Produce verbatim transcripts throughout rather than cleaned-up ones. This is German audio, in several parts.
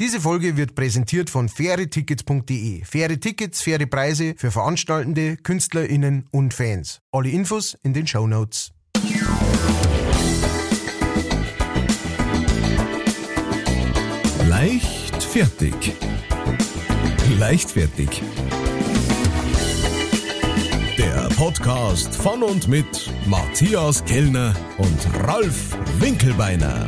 Diese Folge wird präsentiert von faire-tickets.de. Faire Tickets, faire Preise für Veranstaltende, KünstlerInnen und Fans. Alle Infos in den Shownotes. Leichtfertig. Leichtfertig. Der Podcast von und mit Matthias Kellner und Ralf Winkelbeiner.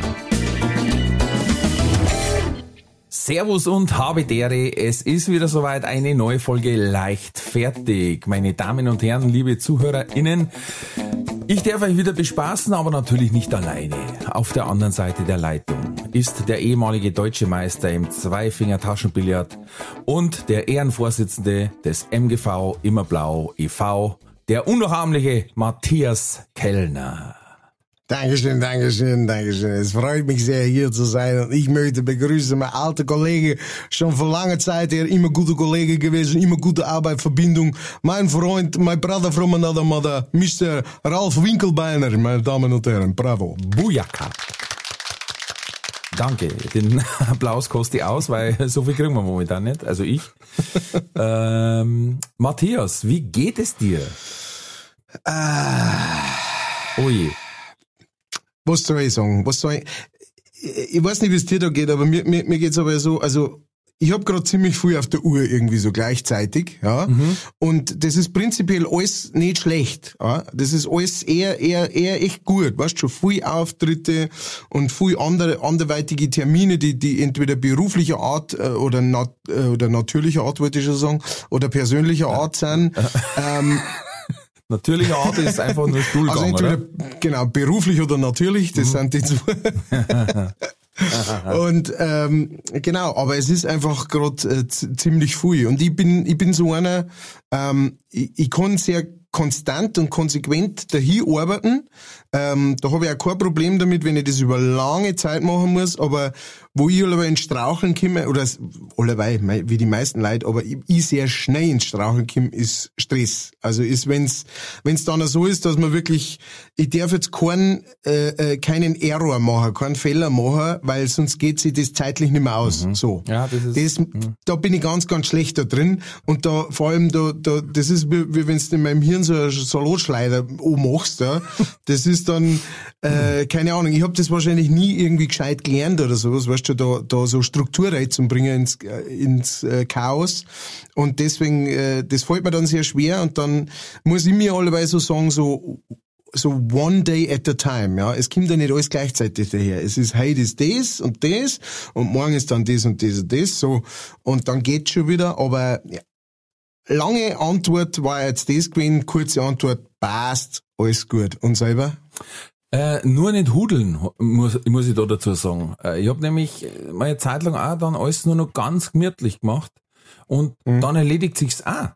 Servus und Habitere, es ist wieder soweit, eine neue Folge Leichtfertig. Meine Damen und Herren, liebe ZuhörerInnen, ich darf euch wieder bespaßen, aber natürlich nicht alleine. Auf der anderen Seite der Leitung ist der ehemalige deutsche Meister im Zweifinger-Taschenbillard und der Ehrenvorsitzende des M G V Immerblau e V, der unnachahmliche Matthias Kellner. Dankeschön, Dankeschön, Dankeschön. Es freut mich sehr, hier zu sein. Und ich möchte begrüßen meinen alten Kollegen, schon vor langer Zeit her, immer gute Kollege gewesen, immer gute Arbeit, Verbindung. Mein Freund, mein Brother from another mother, Mister Ralf Winkelbeiner, meine Damen und Herren. Bravo. Bujaka. Danke. Den Applaus koste ich aus, weil so viel kriegen wir momentan nicht. Also ich. ähm, Matthias, wie geht es dir? Ah. Oh je. Was soll ich sagen? Was soll ich? Ich weiß nicht, wie es dir da geht, aber mir, mir, mir geht's aber so, also ich habe gerade ziemlich viel auf der Uhr irgendwie so gleichzeitig, ja. Mhm. Und das ist prinzipiell alles nicht schlecht, ja. Das ist alles eher, eher, eher echt gut, weißt du, schon viel Auftritte und viel andere, anderweitige Termine, die, die entweder beruflicher Art oder, nat, oder natürlicher Art, wollte ich schon sagen, oder persönlicher Art sind. ähm, Natürlicher Art ist einfach nur Stuhlgang, also entweder, oder? Genau, beruflich oder natürlich, das mhm. sind die zwei. Und ähm, genau, aber es ist einfach gerade äh, z- ziemlich viel. Und ich bin, ich bin so einer, ähm, ich, ich kann sehr konstant und konsequent dahin arbeiten. Ähm, da habe ich auch kein Problem damit, wenn ich das über lange Zeit machen muss, aber wo ich alleweil ins Straucheln komme, oder alleweil, wie die meisten Leute, aber ich, ich sehr schnell ins Straucheln komme, ist Stress. Also ist, wenn's, wenn's dann so ist, dass man wirklich, ich darf jetzt keinen, äh, keinen Error machen, keinen Fehler machen, weil sonst geht sich das zeitlich nicht mehr aus. Mhm. So. Ja, das ist, das, mhm. Da bin ich ganz, ganz schlecht da drin und da, vor allem da, da, das ist wie, wie wenn's in meinem Hirn so eine Salatschleider anmachst, ja. Das ist dann, äh, keine Ahnung, ich habe das wahrscheinlich nie irgendwie gescheit gelernt oder sowas, weißt du, da, da so Struktur reinzubringen ins, ins äh, Chaos. Und deswegen, äh, das fällt mir dann sehr schwer und dann muss ich mir alleweil so sagen, so, so one day at a time, ja. Es kommt ja nicht alles gleichzeitig daher. Es ist heute ist das und das und morgen ist dann das und das und das, so. Und dann geht's schon wieder, aber ja. Lange Antwort war jetzt das gewesen, kurze Antwort, passt, alles gut. Und selber? Äh, nur nicht hudeln, muss, muss ich da dazu sagen. Äh, ich habe nämlich meine Zeit lang auch dann alles nur noch ganz gemütlich gemacht und mhm. dann erledigt sich's auch.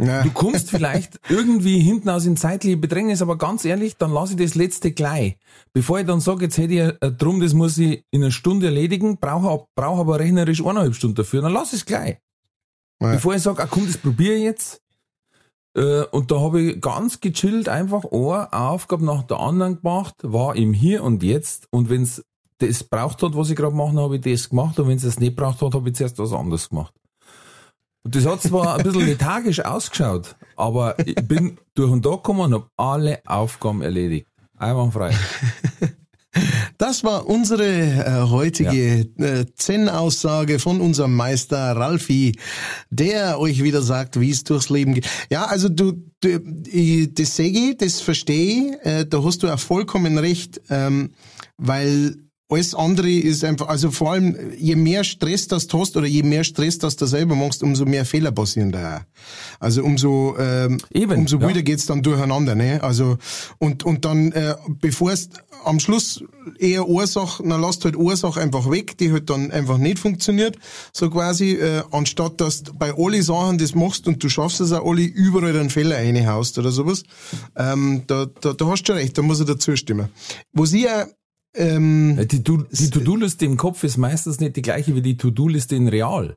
Ja. Du kommst vielleicht irgendwie hinten aus in zeitliche Bedrängnis, aber ganz ehrlich, dann lasse ich das letzte gleich. Bevor ich dann sage, jetzt hätte ich äh, drum, das muss ich in einer Stunde erledigen, brauche brauch aber rechnerisch eineinhalb Stunden dafür, dann lass ich es gleich. Ja. Bevor ich sage, ah komm, das probiere ich jetzt. Äh, und da habe ich ganz gechillt einfach eine Aufgabe nach der anderen gemacht, war im Hier und Jetzt. Und wenn es das braucht hat, was ich gerade mache, habe ich das gemacht. Und wenn es das nicht braucht hat, habe ich zuerst was anderes gemacht. Und das hat zwar ein bisschen lethargisch ausgeschaut, aber ich bin durch und da gekommen und habe alle Aufgaben erledigt. Einwandfrei. Das war unsere äh, heutige ja. äh, Zen-Aussage von unserem Meister Ralfi, der euch wieder sagt, wie es durchs Leben geht. Ja, also du, du ich, das sehe ich, das verstehe ich, äh, da hast du auch vollkommen recht, ähm, weil alles andere ist einfach, also vor allem, je mehr Stress das du hast oder je mehr Stress das du selber machst, umso mehr Fehler passieren da. Also umso ähm, Eben, umso ja. wieder geht's dann durcheinander, ne? Also und und dann äh, bevor es am Schluss eher Ursache, dann lasst halt Ursache einfach weg, die halt dann einfach nicht funktioniert, so quasi, äh, anstatt dass du bei alle Sachen das machst und du schaffst es auch alle, überall einen Fehler reinhaust oder sowas. Ähm, da, da, da hast du recht, da muss ich dazu stimmen. Was ich auch Ähm, die du- die To-Do-Liste im Kopf ist meistens nicht die gleiche wie die To-Do-Liste in Real.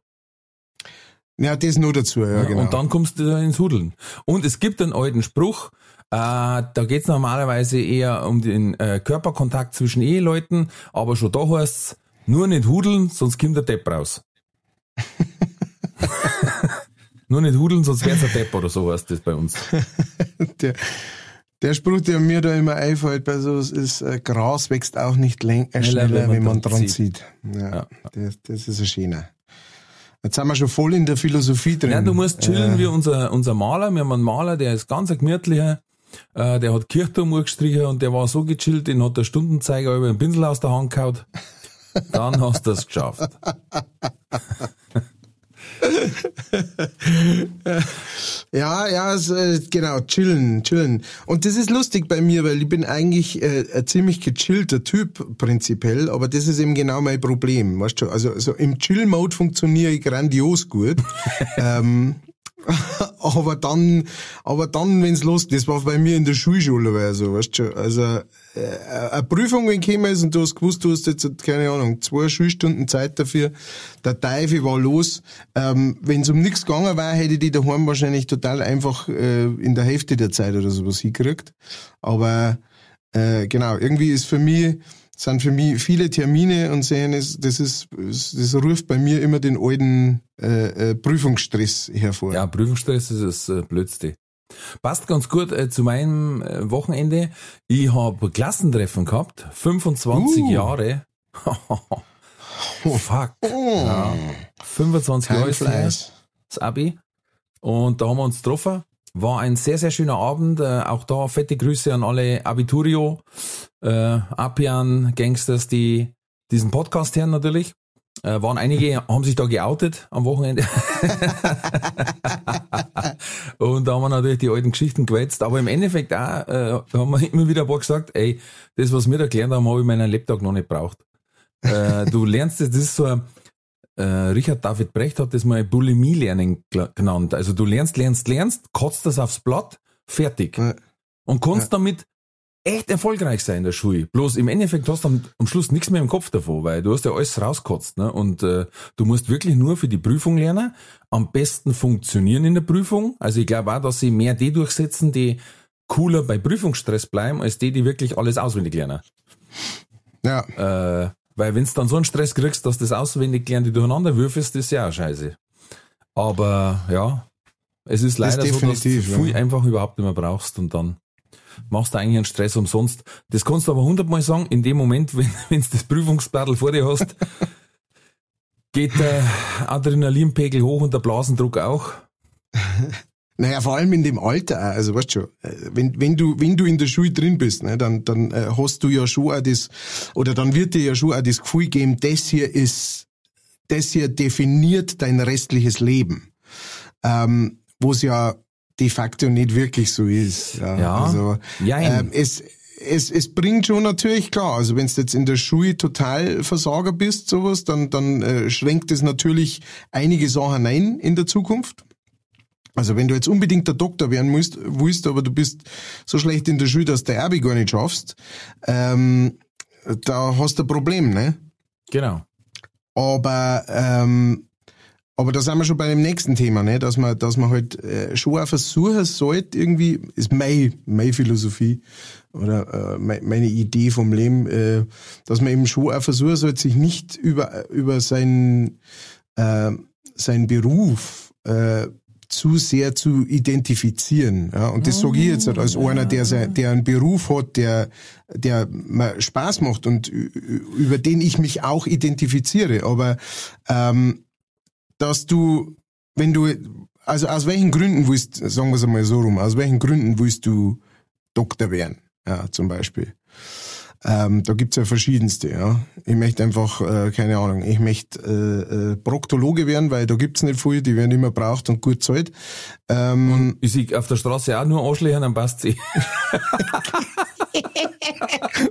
Ja, das nur dazu, ja, ja genau. Und dann kommst du ins Hudeln. Und es gibt einen alten Spruch, äh, da geht's normalerweise eher um den äh, Körperkontakt zwischen Eheleuten, aber schon da heißt's, Nur nicht hudeln, sonst kommt der Depp raus. Nur nicht hudeln, sonst wär's ein Depp oder so, heißt das bei uns. der, der Spruch, der mir da immer einfällt bei sowas, ist, äh, Gras wächst auch nicht länger, äh, schneller, wenn man, wenn man dran zieht. zieht. Ja, ja. Das, das ist ein schöner. Jetzt sind wir schon voll in der Philosophie drin. Ja, du musst chillen äh. wie unser, unser Maler. Wir haben einen Maler, der ist ganz ein gemütlicher. Äh, der hat Kirchturm angestrichen und der war so gechillt, den hat der Stundenzeiger über den Pinsel aus der Hand gehauen. Dann hast du es geschafft. ja, ja, so, genau, chillen, chillen. Und das ist lustig bei mir, weil ich bin eigentlich äh, ein ziemlich gechillter Typ prinzipiell, aber das ist eben genau mein Problem, weißt du? Also, also im Chill-Mode funktioniere ich grandios gut. ähm, aber dann, aber dann, wenn's losgeht, das war bei mir in der Schulschule, war so, weißt du schon. Also, äh, eine Prüfung, wenn gekommen ist und du hast gewusst, du hast jetzt, keine Ahnung, zwei Schulstunden Zeit dafür, der Teufel war los, ähm, wenn's um nichts gegangen war, hätte ich die daheim wahrscheinlich total einfach, äh, in der Hälfte der Zeit oder sowas hingekriegt. Aber, äh, genau, irgendwie ist für mich, sind für mich viele Termine und sehen, das, das ist, das ruft bei mir immer den alten äh, Prüfungsstress hervor. Ja, Prüfungsstress ist das Blödste. Passt ganz gut äh, zu meinem äh, Wochenende. Ich habe Klassentreffen gehabt, fünfundzwanzig uh. Jahre. oh, fuck. Oh. Ja. fünfundzwanzig Jahre ist das Abi. Und da haben wir uns getroffen. War ein sehr, sehr schöner Abend. Äh, auch da fette Grüße an alle Abiturio, äh, Apian, Gangsters, die diesen Podcast hören natürlich. Äh, waren einige, haben sich da geoutet am Wochenende. Und da haben wir natürlich die alten Geschichten gewälzt. Aber im Endeffekt auch, äh, haben wir immer wieder ein paar gesagt, ey, das, was wir da gelernt haben, habe ich meinen Lebtag noch nicht braucht. Äh, du lernst das, das ist so ein... Richard David Brecht hat das mal Bulimie-Lernen genannt. Also du lernst, lernst, lernst, kotzt das aufs Blatt, fertig. Ja. Und kannst ja. damit echt erfolgreich sein in der Schule. Bloß im Endeffekt hast du am, am Schluss nichts mehr im Kopf davon, weil du hast ja alles rausgekotzt. Ne? Und äh, du musst wirklich nur für die Prüfung lernen, am besten funktionieren in der Prüfung. Also ich glaube auch, dass sie mehr die durchsetzen, die cooler bei Prüfungsstress bleiben, als die, die wirklich alles auswendig lernen. Ja. Äh, Weil wenn du dann so einen Stress kriegst, dass das auswendig gelernte durcheinander würfelst, ist ja auch scheiße. Aber ja, es ist leider ist so, dass du viel ja. einfach überhaupt nicht mehr brauchst und dann machst du eigentlich einen Stress umsonst. Das kannst du aber hundertmal sagen, in dem Moment, wenn du das Prüfungsblattl vor dir hast, geht der Adrenalinpegel hoch und der Blasendruck auch. Naja, vor allem in dem Alter auch, also weißt schon, wenn, wenn du, wenn du in der Schule drin bist, ne, dann, dann äh, hast du ja schon auch das, oder dann wird dir ja schon auch das Gefühl geben, das hier ist, das hier definiert dein restliches Leben, ähm, wo es ja de facto nicht wirklich so ist. Ja, ja. Also, ähm, es, Es, es bringt schon natürlich, klar, also wenn du jetzt in der Schule total Versager bist, sowas, dann, dann äh, schränkt es natürlich einige Sachen ein in der Zukunft. Also wenn du jetzt unbedingt der Doktor werden musst, willst, aber du bist so schlecht in der Schule, dass du dein Abi gar nicht schaffst, ähm, da hast du ein Problem, ne? Genau. Aber ähm, aber da sind wir schon bei dem nächsten Thema, ne? Dass man dass man halt äh, schon auch versuchen sollte, irgendwie, ist meine, meine Philosophie oder äh, meine Idee vom Leben, äh, dass man eben schon auch versuchen sollte, sich nicht über über seinen äh, seinen Beruf äh, zu sehr zu identifizieren. Ja, und das sage ich jetzt als einer, der, sein, der einen Beruf hat, der, der mir Spaß macht und über den ich mich auch identifiziere. Aber ähm, dass du, wenn du, also aus welchen Gründen willst, sagen wir es einmal so rum, aus welchen Gründen willst du Doktor werden, ja, zum Beispiel? Ähm, da gibt's ja verschiedenste, ja. Ich möchte einfach, äh, keine Ahnung, ich möchte äh, äh, Proktologe werden, weil da gibt's nicht viel, die werden immer braucht und gut zahlt. Ähm, und ich sehe auf der Straße auch nur anschlägern, dann passt sie.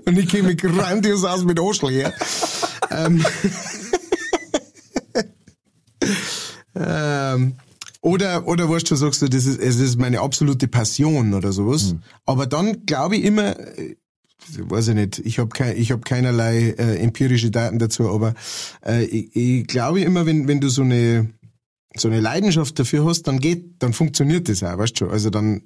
Und ich gehe mich grandios aus mit Anschlägern. ähm, ähm, Oder, oder weißt du, sagst du, das ist, es ist meine absolute Passion oder sowas. Mhm. Aber dann glaube ich immer... weiß ich nicht, ich habe kein, ich hab keinerlei äh, empirische Daten dazu, aber äh, ich, ich glaube immer, wenn, wenn du so eine, so eine Leidenschaft dafür hast, dann geht, dann funktioniert das auch, weißt du schon. Also dann,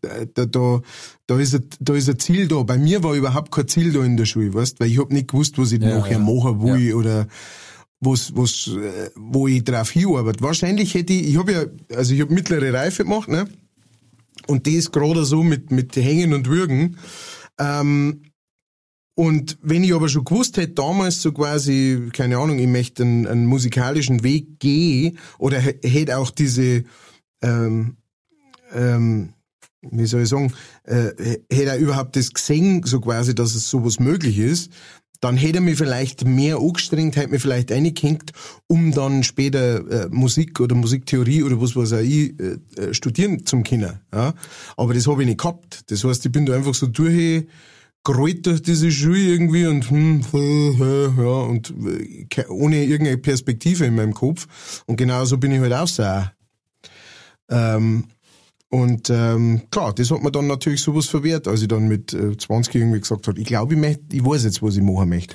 da, da, da, ist ein, da ist ein Ziel da. Bei mir war überhaupt kein Ziel da in der Schule, weißt, weil ich habe nicht gewusst, was ich ja, nachher ja. machen will ja. oder was, was, wo ich drauf hinarbeite. Wahrscheinlich hätte ich, ich habe ja, also ich habe mittlere Reife gemacht, ne? Und das gerade so mit, mit Hängen und Würgen. Ähm, und wenn ich aber schon gewusst hätte, damals so quasi, keine Ahnung, ich möchte einen, einen musikalischen Weg gehen oder hätte auch diese, ähm, ähm, wie soll ich sagen, äh, hätte er überhaupt das gesehen, so quasi, dass es sowas möglich ist, dann hätte er mich vielleicht mehr angestrengt, hätte mich vielleicht reingehängt, um dann später äh, Musik oder Musiktheorie oder was weiß ich äh, studieren zum können. Ja? Aber das habe ich nicht gehabt. Das heißt, ich bin da einfach so durch, gerollt durch diese Schule irgendwie und, hm, ja, und ohne irgendeine Perspektive in meinem Kopf. Und genau so bin ich halt auch so. Ähm, und ähm, klar, das hat mir dann natürlich sowas verwehrt, als ich dann mit äh, zwanzig irgendwie gesagt habe, ich glaube, ich möchte, ich weiß jetzt, was ich machen möchte.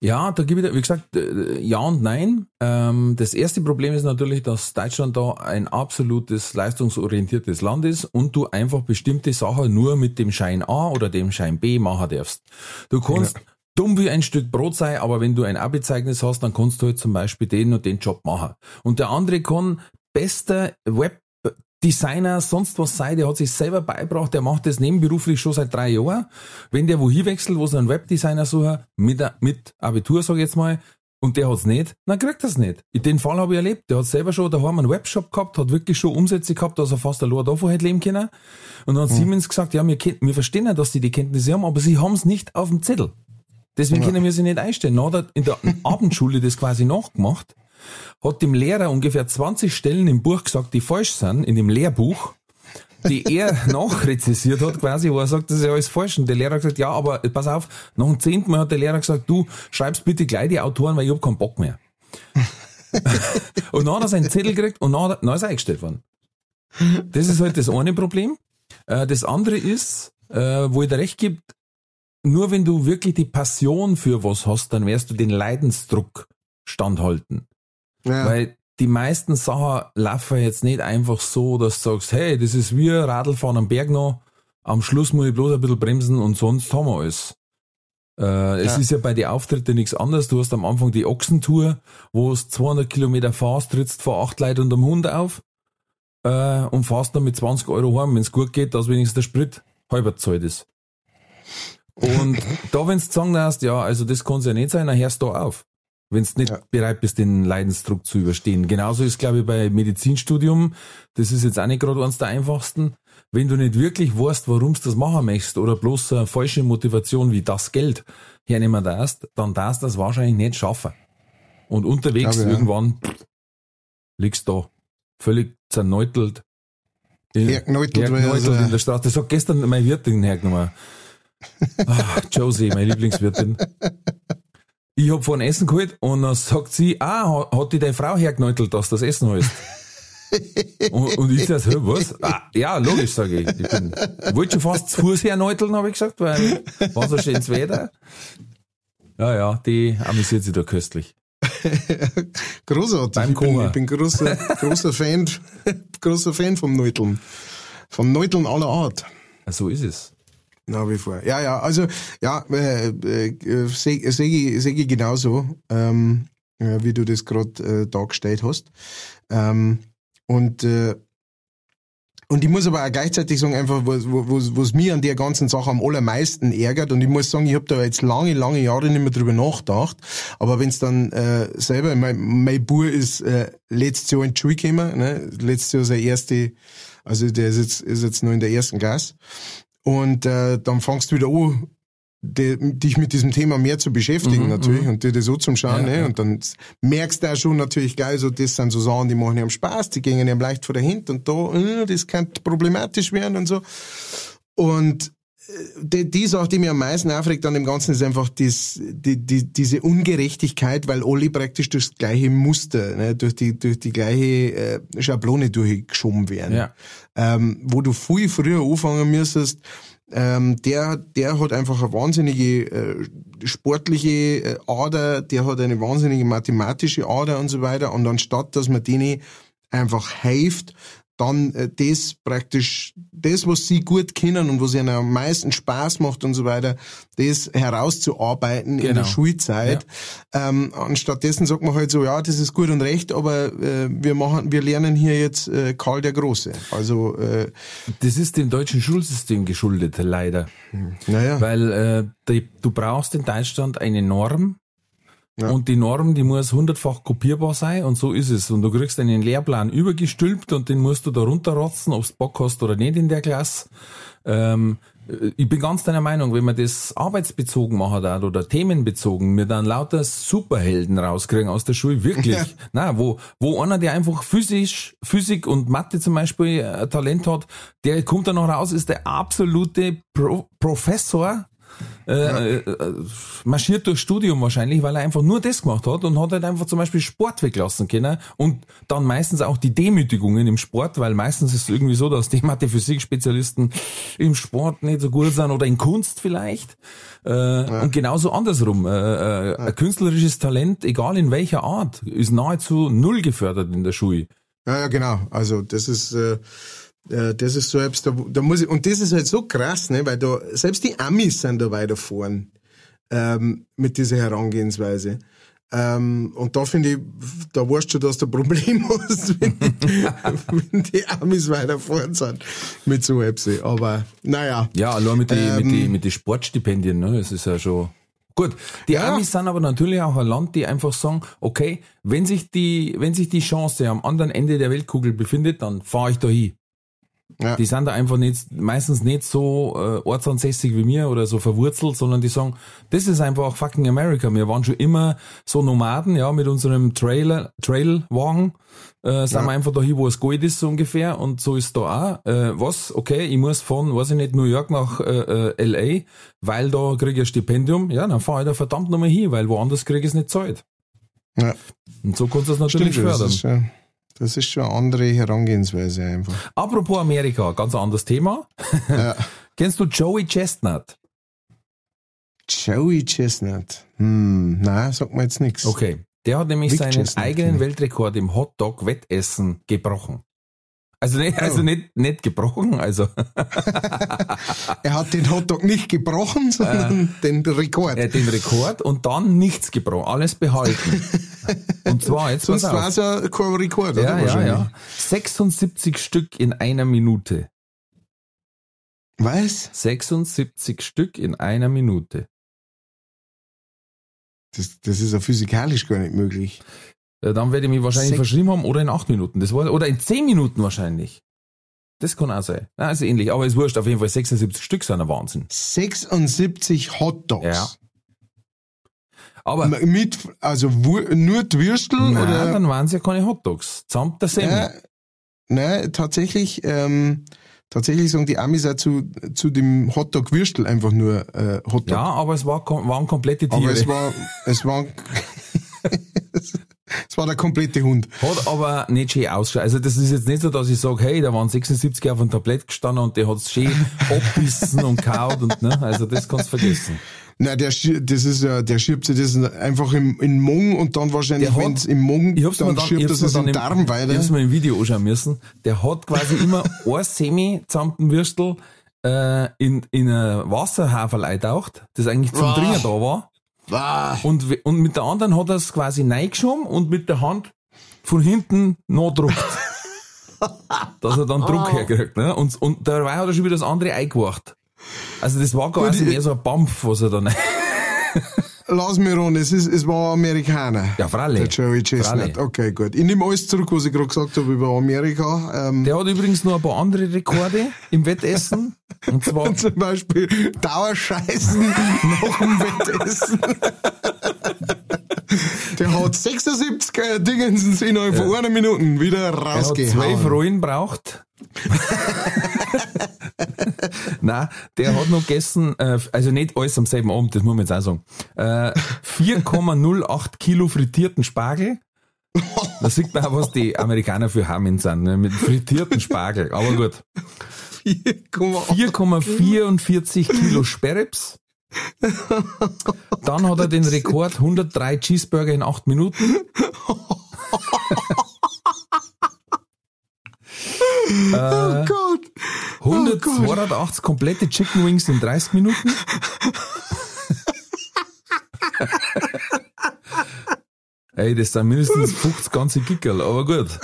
Ja, da gebe ich, wie gesagt, ja und nein. Ähm, das erste Problem ist natürlich, dass Deutschland da ein absolutes leistungsorientiertes Land ist und du einfach bestimmte Sachen nur mit dem Schein A oder dem Schein B machen darfst. Du kannst ja. dumm wie ein Stück Brot sein, aber wenn du ein A-Bezeichnis hast, dann kannst du halt zum Beispiel den und den Job machen. Und der andere kann bester Webdesigner, sonst was sei, der hat sich selber beigebracht, der macht das nebenberuflich schon seit drei Jahren. Wenn der wohin wechselt, wo sie einen Webdesigner suchen, mit, mit Abitur, sag ich jetzt mal, und der hat's nicht, dann kriegt er's nicht. In dem Fall habe ich erlebt, der hat selber schon, da haben wir einen Webshop gehabt, hat wirklich schon Umsätze gehabt, dass er fast allein davon hätte leben können. Und dann hat hm. Siemens gesagt, ja, wir, wir verstehen ja, dass die die Kenntnisse haben, aber sie haben's nicht auf dem Zettel. Deswegen ja. können wir sie nicht einstellen. Dann hat er in der Abendschule das quasi nachgemacht, hat dem Lehrer ungefähr zwanzig Stellen im Buch gesagt, die falsch sind, in dem Lehrbuch, die er nachrezessiert hat quasi, wo er sagt, das ist ja alles falsch. Und der Lehrer hat gesagt, ja, aber pass auf, nach dem zehnten Mal hat der Lehrer gesagt, du schreibst bitte gleich die Autoren, weil ich habe keinen Bock mehr. Und dann hat er seinen Zettel gekriegt und dann, dann ist er eingestellt worden. Das ist halt das eine Problem. Das andere ist, wo ich dir recht gebe, nur wenn du wirklich die Passion für was hast, dann wirst du den Leidensdruck standhalten. Ja. Weil die meisten Sachen laufen jetzt nicht einfach so, dass du sagst, hey, das ist wie Radlfahren am Berg noch, am Schluss muss ich bloß ein bisschen bremsen und sonst haben wir alles. Äh, ja. Es ist ja bei den Auftritten nichts anderes. Du hast am Anfang die Ochsentour, wo du zweihundert Kilometer fährst, trittst vor acht Leuten und am Hund auf äh, und fährst dann mit zwanzig Euro heim, wenn es gut geht, dass wenigstens der Sprit halber zahlt ist. Und da, wenn du sagen darfst, ja, also das kann es ja nicht sein, dann hörst du da auf. Wenn du nicht ja. bereit bist, den Leidensdruck zu überstehen. Genauso ist, glaube ich, bei Medizinstudium, das ist jetzt auch nicht gerade eines der einfachsten, wenn du nicht wirklich weißt, warum du das machen möchtest oder bloß eine falsche Motivation wie das Geld hernehmen darfst, dann darfst du das wahrscheinlich nicht schaffen. Und unterwegs glaube, irgendwann ja. pff, liegst du da völlig zerneutelt. Herkneutelt. Also in der Straße. Das hat gestern mein Wirtin hergenommen. Ah, Josie, meine Lieblingswirtin. Ich hab von Essen geholt und dann sagt sie, ah, hat die deine Frau hergeneutelt, dass das Essen heißt. und, und ich sag, was? Ah, ja, logisch, sage ich. Ich bin, wollte schon fast zu Fuß herneuteln, habe ich gesagt, weil war so schönes Wetter. Ja, ja, die amüsiert sich da köstlich. Großartig. Beim Koma. Ich bin, ich bin großer, großer Fan, großer Fan vom Neuteln. Vom Neuteln aller Art. So ist es. Nach wie vor. Ja, ja, also, ja, äh, äh, sehe seh ich, seh ich genauso, ähm, ja, wie du das gerade äh, dargestellt hast. Ähm, und, äh, und ich muss aber auch gleichzeitig sagen, einfach, was, was, was mich an der ganzen Sache am allermeisten ärgert, und ich muss sagen, ich habe da jetzt lange, lange Jahre nicht mehr drüber nachgedacht, aber wenn es dann äh, selber, mein, mein Bub ist äh, letztes Jahr in die Schule gekommen, ne? Letztes Jahr seine erste, also der ist jetzt, ist jetzt noch in der ersten Klasse. Und äh, dann fangst du wieder an, de, dich mit diesem Thema mehr zu beschäftigen, mhm, natürlich, mhm. und dir das so zum Schauen. Ja, ne? Ja. Und dann merkst du auch schon natürlich, geil, so, das sind so Sachen, die machen einem Spaß, die gehen einem leicht vor der Hand und da, das könnte problematisch werden und so. Und die, die Sache, die mich am meisten aufregt an dem Ganzen, ist einfach dies, die, die, diese Ungerechtigkeit, weil alle praktisch durch das gleiche Muster, ne, durch die, durch die gleiche äh, Schablone durchgeschoben werden. Ja. Ähm, wo du viel früher anfangen müsstest, ähm, der, der hat einfach eine wahnsinnige äh, sportliche äh, Ader, der hat eine wahnsinnige mathematische Ader und so weiter. Und anstatt, dass man denen einfach hilft, dann äh, das praktisch, das, was sie gut kennen und was ihnen am meisten Spaß macht und so weiter, das herauszuarbeiten genau. in der Schulzeit. Ja. Ähm, anstattdessen sagt man halt so, ja, das ist gut und recht, aber äh, wir machen, wir lernen hier jetzt äh, Karl der Große. Also äh, das ist dem deutschen Schulsystem geschuldet, leider. Naja. Weil äh, die, du brauchst in Deutschland eine Norm, ja. Und die Norm, die muss hundertfach kopierbar sein und so ist es. Und du kriegst einen Lehrplan übergestülpt und den musst du da runterrotzen, ob du Bock hast oder nicht in der Klasse. Ähm, ich bin ganz deiner Meinung, wenn man das arbeitsbezogen machen darf oder themenbezogen, wir dann lauter Superhelden rauskriegen aus der Schule, wirklich. Ja. Nein, wo, wo einer, der einfach physisch, Physik und Mathe zum Beispiel ein Talent hat, der kommt dann noch raus, ist der absolute Pro- Professor, Äh, äh, marschiert durchs Studium wahrscheinlich, weil er einfach nur das gemacht hat und hat halt einfach zum Beispiel Sport weglassen können und dann meistens auch die Demütigungen im Sport, weil meistens ist es irgendwie so, dass die Mathe-Physik-Spezialisten im Sport nicht so gut sind oder in Kunst vielleicht äh, ja. und genauso andersrum. Äh, äh, ja. Ein künstlerisches Talent, egal in welcher Art, ist nahezu null gefördert in der Schule. Ja, ja genau. Also das ist... Äh Das ist selbst, da, da muss ich, und das ist halt so krass, ne, weil da, selbst die Amis sind da weiter vorn, ähm, mit dieser Herangehensweise. Ähm, und da finde ich, da weißt du, dass du ein Problem hast, wenn, wenn die Amis weiter vorn sind mit so etwas. Aber, naja. Ja, allein mit den ähm, mit die, mit die Sportstipendien, ne, das ist ja schon. Gut, die ja. Amis sind aber natürlich auch ein Land, die einfach sagen, okay, wenn sich die, wenn sich die Chance am anderen Ende der Weltkugel befindet, dann fahre ich da hin. Ja. Die sind da einfach nicht, meistens nicht so äh, ortsansässig wie mir oder so verwurzelt, sondern die sagen, das ist einfach fucking America. Wir waren schon immer so Nomaden, ja, mit unserem Trailer, Trailwagen, äh, sind ja. wir einfach da hier, wo es Gold ist, so ungefähr, und so ist da auch. Äh, was? Okay, ich muss von, weiß ich nicht, New York nach äh, äh, L A, weil da kriege ich ein Stipendium. Ja, dann fahre ich da verdammt nochmal hin, weil woanders kriege ich es nicht zahlt. Ja. Und so kannst du es natürlich Stimmt, fördern. Das ist, Das ist schon eine andere Herangehensweise einfach. Apropos Amerika, ganz anderes Thema. Ja. Kennst du Joey Chestnut? Joey Chestnut? Hm, nein, sagt mir jetzt nichts. Okay, der hat nämlich Vic seinen Chestnut, eigenen Weltrekord im Hotdog-Wettessen gebrochen. Also nicht, also oh. nicht, nicht gebrochen, also. Er hat den Hotdog nicht gebrochen, sondern äh, den Rekord. Äh, den Rekord und dann nichts gebrochen, alles behalten. Und zwar jetzt was Sonst war es ja kein Rekord, ja, oder? Ja, wahrscheinlich. Ja. sechsundsiebzig Stück in einer Minute. Was? sechsundsiebzig Stück in einer Minute. Das, das ist ja physikalisch gar nicht möglich. Dann werde ich mich wahrscheinlich Sech- verschrieben haben oder in acht Minuten. Das war, oder in zehn Minuten wahrscheinlich. Das kann auch sein. Also ähnlich. Aber es wurscht, auf jeden Fall sechsundsiebzig Stück sind ein Wahnsinn. sechsundsiebzig Hotdogs? Ja. Aber mit, also nur die Würstel? Nein, oder? Dann waren es ja keine Hotdogs. Samt der Semmel. Nein, tatsächlich, ähm, tatsächlich sagen die Amis auch zu, zu dem Hotdog-Würstel einfach nur äh, Hotdog. Ja, aber es war, waren komplette Tiere. Aber es war, es waren... Es war der komplette Hund. Hat aber nicht schön ausgeschaut. Also das ist jetzt nicht so, dass ich sage, hey, da waren sechsundsiebzig auf einem Tablett gestanden und der hat es schön abbissen und kaut und ne. Also das kannst du vergessen. Nein, der, das ist ja, der schiebt sich das einfach im, in den Mund und dann wahrscheinlich, wenn es im Mund, dann, dann schiebt das es im Darm weiter. Ich hab's mir im Video anschauen müssen. Der hat quasi immer ein Semi samt dem Würstel äh, in, in ein Wasserhaferl eintaucht, das eigentlich zum Trinken da war. Und, und mit der anderen hat er es quasi reingeschoben und mit der Hand von hinten nachgedruckt. Dass er dann Druck herkriegt. Ne? Und, und dabei hat er schon wieder das andere eingewacht. Also das war quasi mehr so ein Bampf, was er dann... Lass mich ran, es, ist, es war Amerikaner. Ja, freilich. Der Joey Chestnut. Okay, gut. Ich nehme alles zurück, was ich gerade gesagt habe über Amerika. Ähm der hat übrigens noch ein paar andere Rekorde im Wettessen. Und zwar zum Beispiel Dauerscheißen nach dem Wettessen. Der hat sechsundsiebzig äh, Dingens innerhalb ja. von einer Minute wieder rausgehauen. Er hat zwölf Rollen braucht. Nein, der hat noch gegessen, äh, also nicht alles am selben Abend, das muss man jetzt auch sagen, äh, vier Komma null acht Kilo frittierten Spargel. Da sieht man auch, was die Amerikaner für Hamin sind, ne? Mit frittierten Spargel, aber gut. vier Komma vierundvierzig Kilo Sperrips. Dann hat er den Rekord hundertdrei Cheeseburger in acht Minuten. zweihundertachtzig komplette Chicken Wings in dreißig Minuten. Ey, das sind mindestens fünfzig ganze Kickerl, aber gut.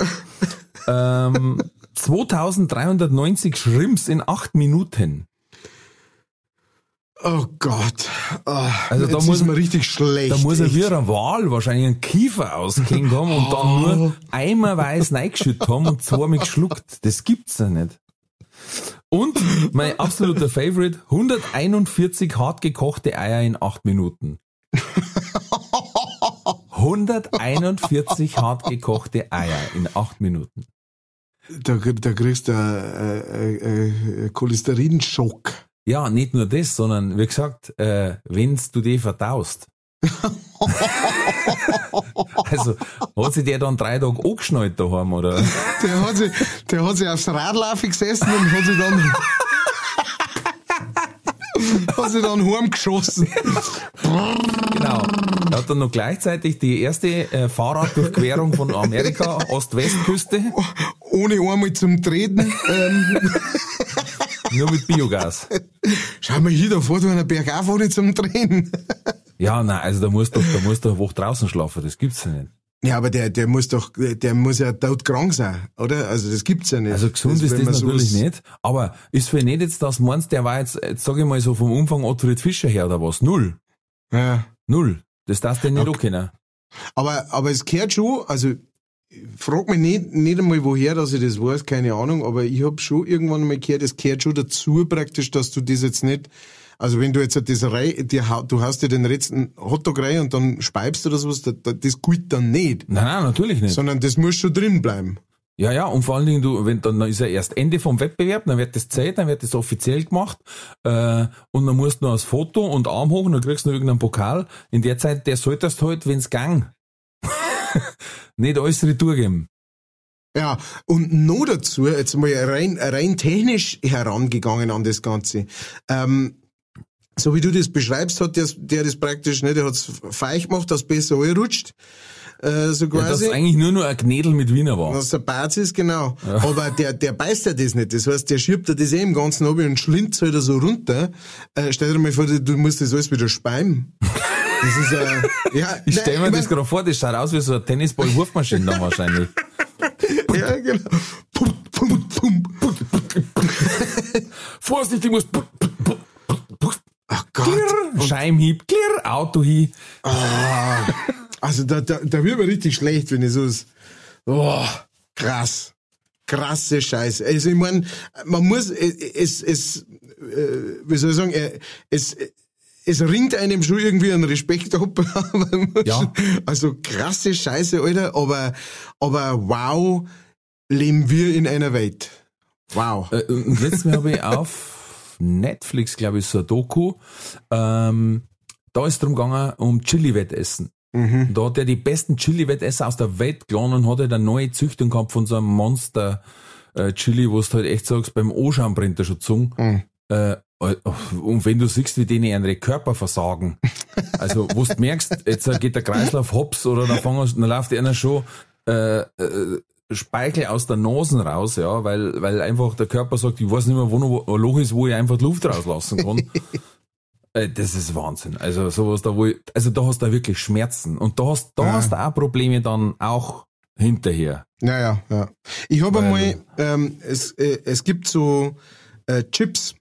Ähm, zweitausenddreihundertneunzig Shrimps in acht Minuten. Oh Gott. Oh, also da muss man richtig schlecht. Da muss er wie ein Wal wahrscheinlich einen Kiefer ausgehängt haben und oh. dann nur eimerweise reingeschüttet haben und zweimal geschluckt. Das gibt's ja nicht. Und mein absoluter Favorite, hunderteinundvierzig hart gekochte Eier in acht Minuten. hunderteinundvierzig hart gekochte Eier in acht Minuten. Da, da kriegst du einen äh, äh, Cholesterinschock. Ja, nicht nur das, sondern wie gesagt, äh, wenn du die verdaust. Also, hat sich der dann drei Tage angeschnallt daheim, oder? Der hat sich, der hat sich aufs Radlauf gesessen und hat sich dann, hat sich dann heimgeschossen. Genau. Er hat dann noch gleichzeitig die erste äh, Fahrraddurchquerung von Amerika, Ost-West-Küste. Ohne einmal zum Treten. Ähm, Nur mit Biogas. Schau mal hier, da fährt einer bergauf ohne zum Drehen. Ja, nein, also da muss doch, da muss doch eine Woche draußen schlafen, das gibt's ja nicht. Ja, aber der, der muss doch, der muss ja todkrank sein, oder? Also das gibt's ja nicht. Also gesund das, ist das natürlich so nicht, aber ist für nicht jetzt, dass du meinst, der war jetzt, jetzt sag ich mal so vom Umfang Ottfried Fischer her oder was? Null. Ja. Null. Das darfst du nicht okay. ankennen. Aber, aber es gehört schon, also, frag mich nicht, nicht einmal woher, dass ich das weiß, keine Ahnung, aber ich habe schon irgendwann mal gehört, es gehört schon dazu praktisch, dass du das jetzt nicht, also wenn du jetzt das rein, die, du hast ja den letzten Hotdog rein und dann speibst du das was, das, das gilt dann nicht. Nein, nein, natürlich nicht. Sondern das muss schon drin bleiben. Ja, ja, und vor allen Dingen, du, wenn, dann ist ja erst Ende vom Wettbewerb, dann wird das gezählt, dann wird das offiziell gemacht, äh, und dann musst du noch das Foto und Arm hoch und dann kriegst du noch irgendeinen Pokal. In der Zeit, der solltest halt, wenn's gang. Nicht alles retour geben. Ja, und noch dazu, jetzt mal rein, rein technisch herangegangen an das Ganze. Ähm, so wie du das beschreibst, hat der, der das praktisch, ne, der hat es feich gemacht, dass es besser rutscht. Äh, so quasi. Ja, dass es eigentlich nur noch ein Gnädel mit Wiener war. Dass es ein Barz ist, genau. Ja. Aber der, der beißt ja das nicht. Das heißt, der schiebt ja das eh im Ganzen ab und schlindt es halt so runter. Äh, stell dir mal vor, du musst das alles wieder speimen. Das ist äh, ja, ich stelle mir ich mein, das gerade vor, das schaut aus wie so eine Tennisball-Wurfmaschine dann wahrscheinlich. Ja, genau. Pum, pum, pum, pum, pum. Vorsicht, ich muss. Pum, pum, pum. Ach Gott. Klirr, Scheimhieb, klirr, Autohieb. Ah, also da, da, da wird mir richtig schlecht, wenn ich so ist. Oh, krass. Krasse Scheiße. Also ich meine, man muss, es, es, wie soll ich sagen, es, Es ringt einem schon irgendwie einen Respekt ab. Ja. Also krasse Scheiße, Alter. Aber, aber wow, leben wir in einer Welt. Wow. Äh, und letztes Mal habe ich auf Netflix, glaube ich, so ein Doku. Ähm, da ist es darum gegangen, um Chili-Wettessen. Mhm. Da hat er die besten Chili-Wettessen aus der Welt geladen und hat er eine neue Züchtung gehabt von so einem Monster-Chili, äh, wo du halt echt sagst, beim Anschauen brennt er schon Zung. Mhm. Äh, Und wenn du siehst, wie denen andere Körper versagen, also wo du merkst, jetzt geht der Kreislauf hops oder dann, fangen, dann läuft einer schon äh, äh, Speichel aus der Nase raus, ja, weil, weil einfach der Körper sagt, ich weiß nicht mehr, wo noch ein Loch ist, wo ich einfach Luft rauslassen kann. äh, das ist Wahnsinn. Also sowas da, wo ich, also da hast du wirklich Schmerzen und da hast, da ja. hast du auch Probleme dann auch hinterher. Naja, ja, ja. Ich habe einmal, ähm, es, äh, es gibt so äh, Chips.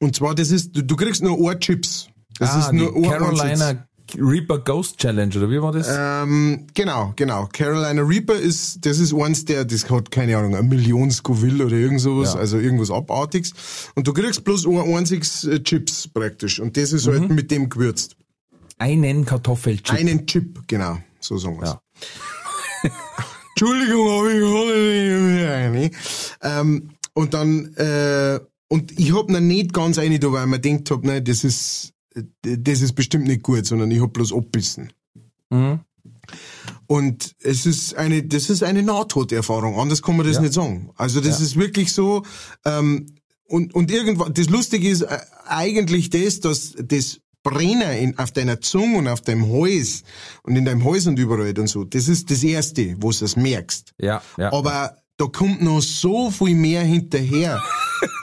Und zwar, das ist, du, du kriegst nur Ohrchips. Das ah, ist nur Ohr Carolina Reaper Ghost Challenge, oder wie war das? Ähm, genau, genau. Carolina Reaper ist, das ist eins der, das hat, keine Ahnung, eine Million Scoville oder irgend sowas, ja. also irgendwas Abartiges. Und du kriegst bloß ein einziges Chips praktisch. Und das ist mhm. halt mit dem gewürzt. Einen Kartoffelchip. Einen Chip, genau. So sagen wir es. Ja. Entschuldigung, aber ich kann nicht mehr rein. Und dann, äh, Und ich hab noch nicht ganz eine da, weil ich mir gedacht hab, nein, das ist, das ist bestimmt nicht gut, sondern ich hab bloß abbissen. Mhm. Und es ist eine, das ist eine Nahtoderfahrung, anders kann man das ja. nicht sagen. Also das ja. ist wirklich so, ähm, und, und irgendwann, das Lustige ist eigentlich das, dass das Brenner in, auf deiner Zunge und auf deinem Hals und in deinem Hals und überall und so, das ist das Erste, wo du es merkst. Ja, ja. Aber da kommt noch so viel mehr hinterher.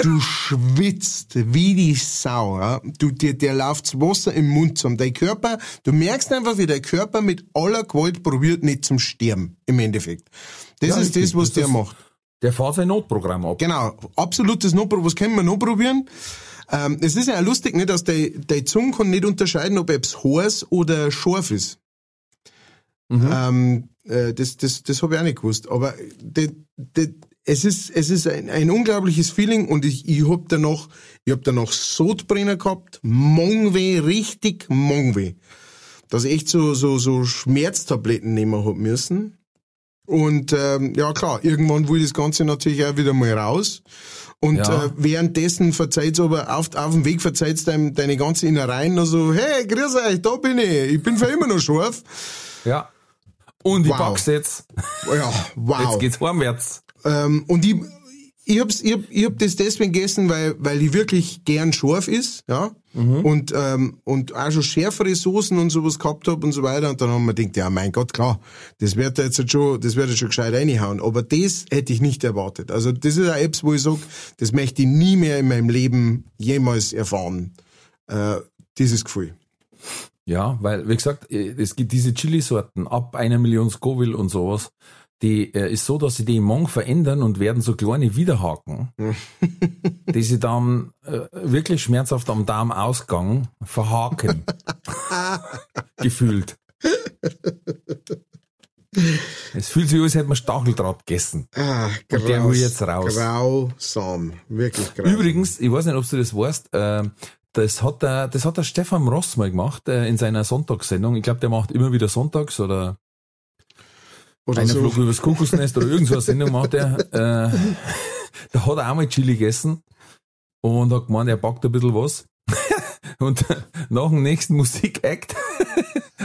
Du schwitzt wie die Sau. Du, dir, dir läuft das Wasser im Mund zusammen. Dein Körper, du merkst einfach, wie der Körper mit aller Gewalt probiert, nicht zum Sterben, im Endeffekt. Das ja, ist richtig. Das, was das der ist, macht. Der fährt sein Notprogramm ab. Genau, absolutes Notprogramm. Was können wir noch probieren? Ähm, es ist ja auch lustig, ne, dass die, die Zunge kann nicht unterscheiden, ob es heiß oder scharf ist. Mhm. Ähm, äh, das das, das habe ich auch nicht gewusst. Aber die, die, es ist, es ist ein, ein unglaubliches Feeling und ich, ich habe danach, ich hab danach Sodbrenner gehabt, Mongweh, richtig Mongweh. Dass ich echt so, so, so Schmerztabletten nehmen habe müssen. Und ähm, ja klar, irgendwann will das Ganze natürlich auch wieder mal raus. Und ja. äh, währenddessen verzeiht's aber auf, auf dem Weg verzeiht's dein, deine ganze Innereien noch so, hey, grüß euch, da bin ich, ich bin für immer noch scharf. Ja, und wow. Ich pack's jetzt. Ja, wow. Jetzt geht's heimwärts. Ähm, und ich, ich hab's, ich hab, ich hab das deswegen gegessen, weil, weil die wirklich gern scharf ist, ja. Mhm. Und, ähm, und auch schon schärfere Soßen und sowas gehabt hab und so weiter. Und dann haben wir gedacht, ja, mein Gott, klar, das wird da jetzt schon, das wird da schon gescheit reinhauen. Aber das hätte ich nicht erwartet. Also, das ist eine Apps, wo ich sag, das möchte ich nie mehr in meinem Leben jemals erfahren. Äh, dieses Gefühl. Ja, weil, wie gesagt, es gibt diese Chili-Sorten ab einer Million Scoville und sowas. Die äh, ist so, dass sie die im Mund verändern und werden so kleine Widerhaken, die sie dann äh, wirklich schmerzhaft am Darmausgang verhaken. Gefühlt. Es fühlt sich an, als hätte man Stacheldraht gegessen. Ah, graus, und der will jetzt raus. Grausam, wirklich grausam. Übrigens, ich weiß nicht, ob du das weißt, äh, das hat der, das hat der Stefan Mross mal gemacht äh, in seiner Sonntagssendung. Ich glaube, der macht immer wieder sonntags oder Oder Einer so. Flug übers Kuckucksnest oder irgend so eine Sendung macht er. Äh, da hat er auch mal Chili gegessen und hat gemeint, er backt ein bisschen was. Und nach dem nächsten Musik-Act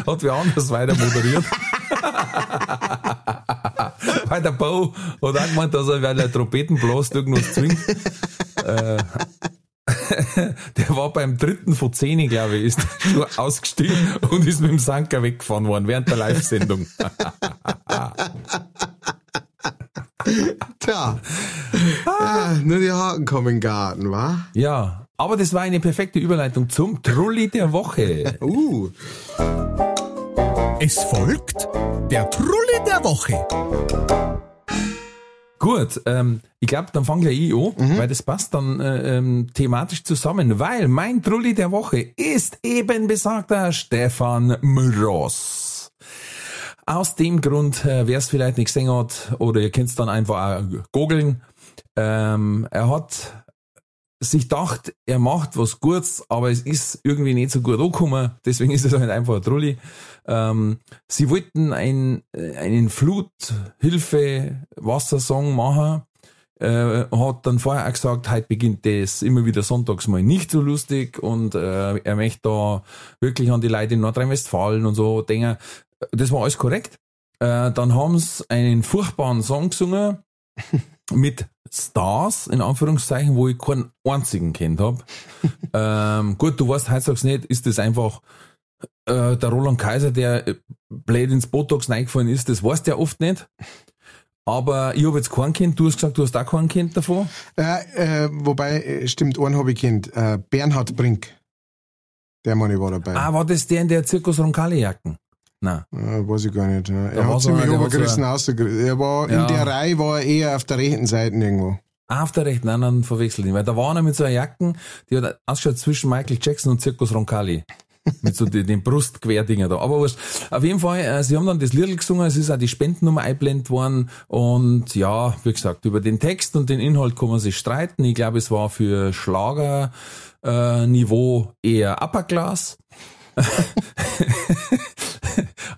hat wer anders weiter moderiert. Weil der Bo hat auch gemeint, dass er, weil er Trompetenblast irgendwas zwingt. Äh, der war beim dritten von zehn, glaube ich, ist schon ausgestiegen und ist mit dem Sanker weggefahren worden während der Live-Sendung. Tja, ah, nur die Haken kommen in den Garten, wa? Ja, aber das war eine perfekte Überleitung zum Trulli der Woche. uh. Es folgt der Trulli der Woche. Gut, ähm, ich glaube, dann fange ich an, mhm. weil das passt dann äh, ähm, thematisch zusammen, weil mein Trulli der Woche ist eben besagter Stefan Mross. Aus dem Grund, äh, wer es vielleicht nicht gesehen hat, oder ihr könnt es dann einfach auch googeln, ähm, er hat sich gedacht, er macht was Gutes, aber es ist irgendwie nicht so gut angekommen, deswegen ist es halt einfach ein Trulli. Ähm, sie wollten ein, einen Fluthilfe-Wassersong machen, äh, hat dann vorher auch gesagt, heute beginnt das immer wieder sonntags mal nicht so lustig und äh, er möchte da wirklich an die Leute in Nordrhein-Westfalen und so denken. Das war alles korrekt. Äh, dann haben sie einen furchtbaren Song gesungen mit Stars, in Anführungszeichen, wo ich keinen einzigen kennt habe. ähm, gut, du weißt, heutzutage nicht, ist das einfach äh, der Roland Kaiser, der äh, blöd ins Botox reingefallen ist, das weißt du ja oft nicht. Aber ich habe jetzt keinen kennt, du hast gesagt, du hast auch keinen kennt davon. Äh, äh, wobei, stimmt, einen habe ich kennt, äh, Bernhard Brink. Der Mann, ich war dabei. Ah, war das der in der Zirkus Roncalli-Jacken? Nein. Ja, weiß ich gar nicht. Ja. Er hat ziemlich obergerissen rausgerissen. Er war ja. In der Reihe war er eher auf der rechten Seite irgendwo. Auf der rechten, nein, dann verwechselt ihn. Weil da war einer mit so einer Jacken, die hat ausgeschaut zwischen Michael Jackson und Zirkus Roncalli. Mit so den, den Brustquerdinger da. Aber was, auf jeden Fall, äh, sie haben dann das Liedl gesungen, es ist auch die Spendennummer eingeblendet worden und ja, wie gesagt, über den Text und den Inhalt kann man sich streiten. Ich glaube, es war für Schlager äh, Niveau eher Upper Class.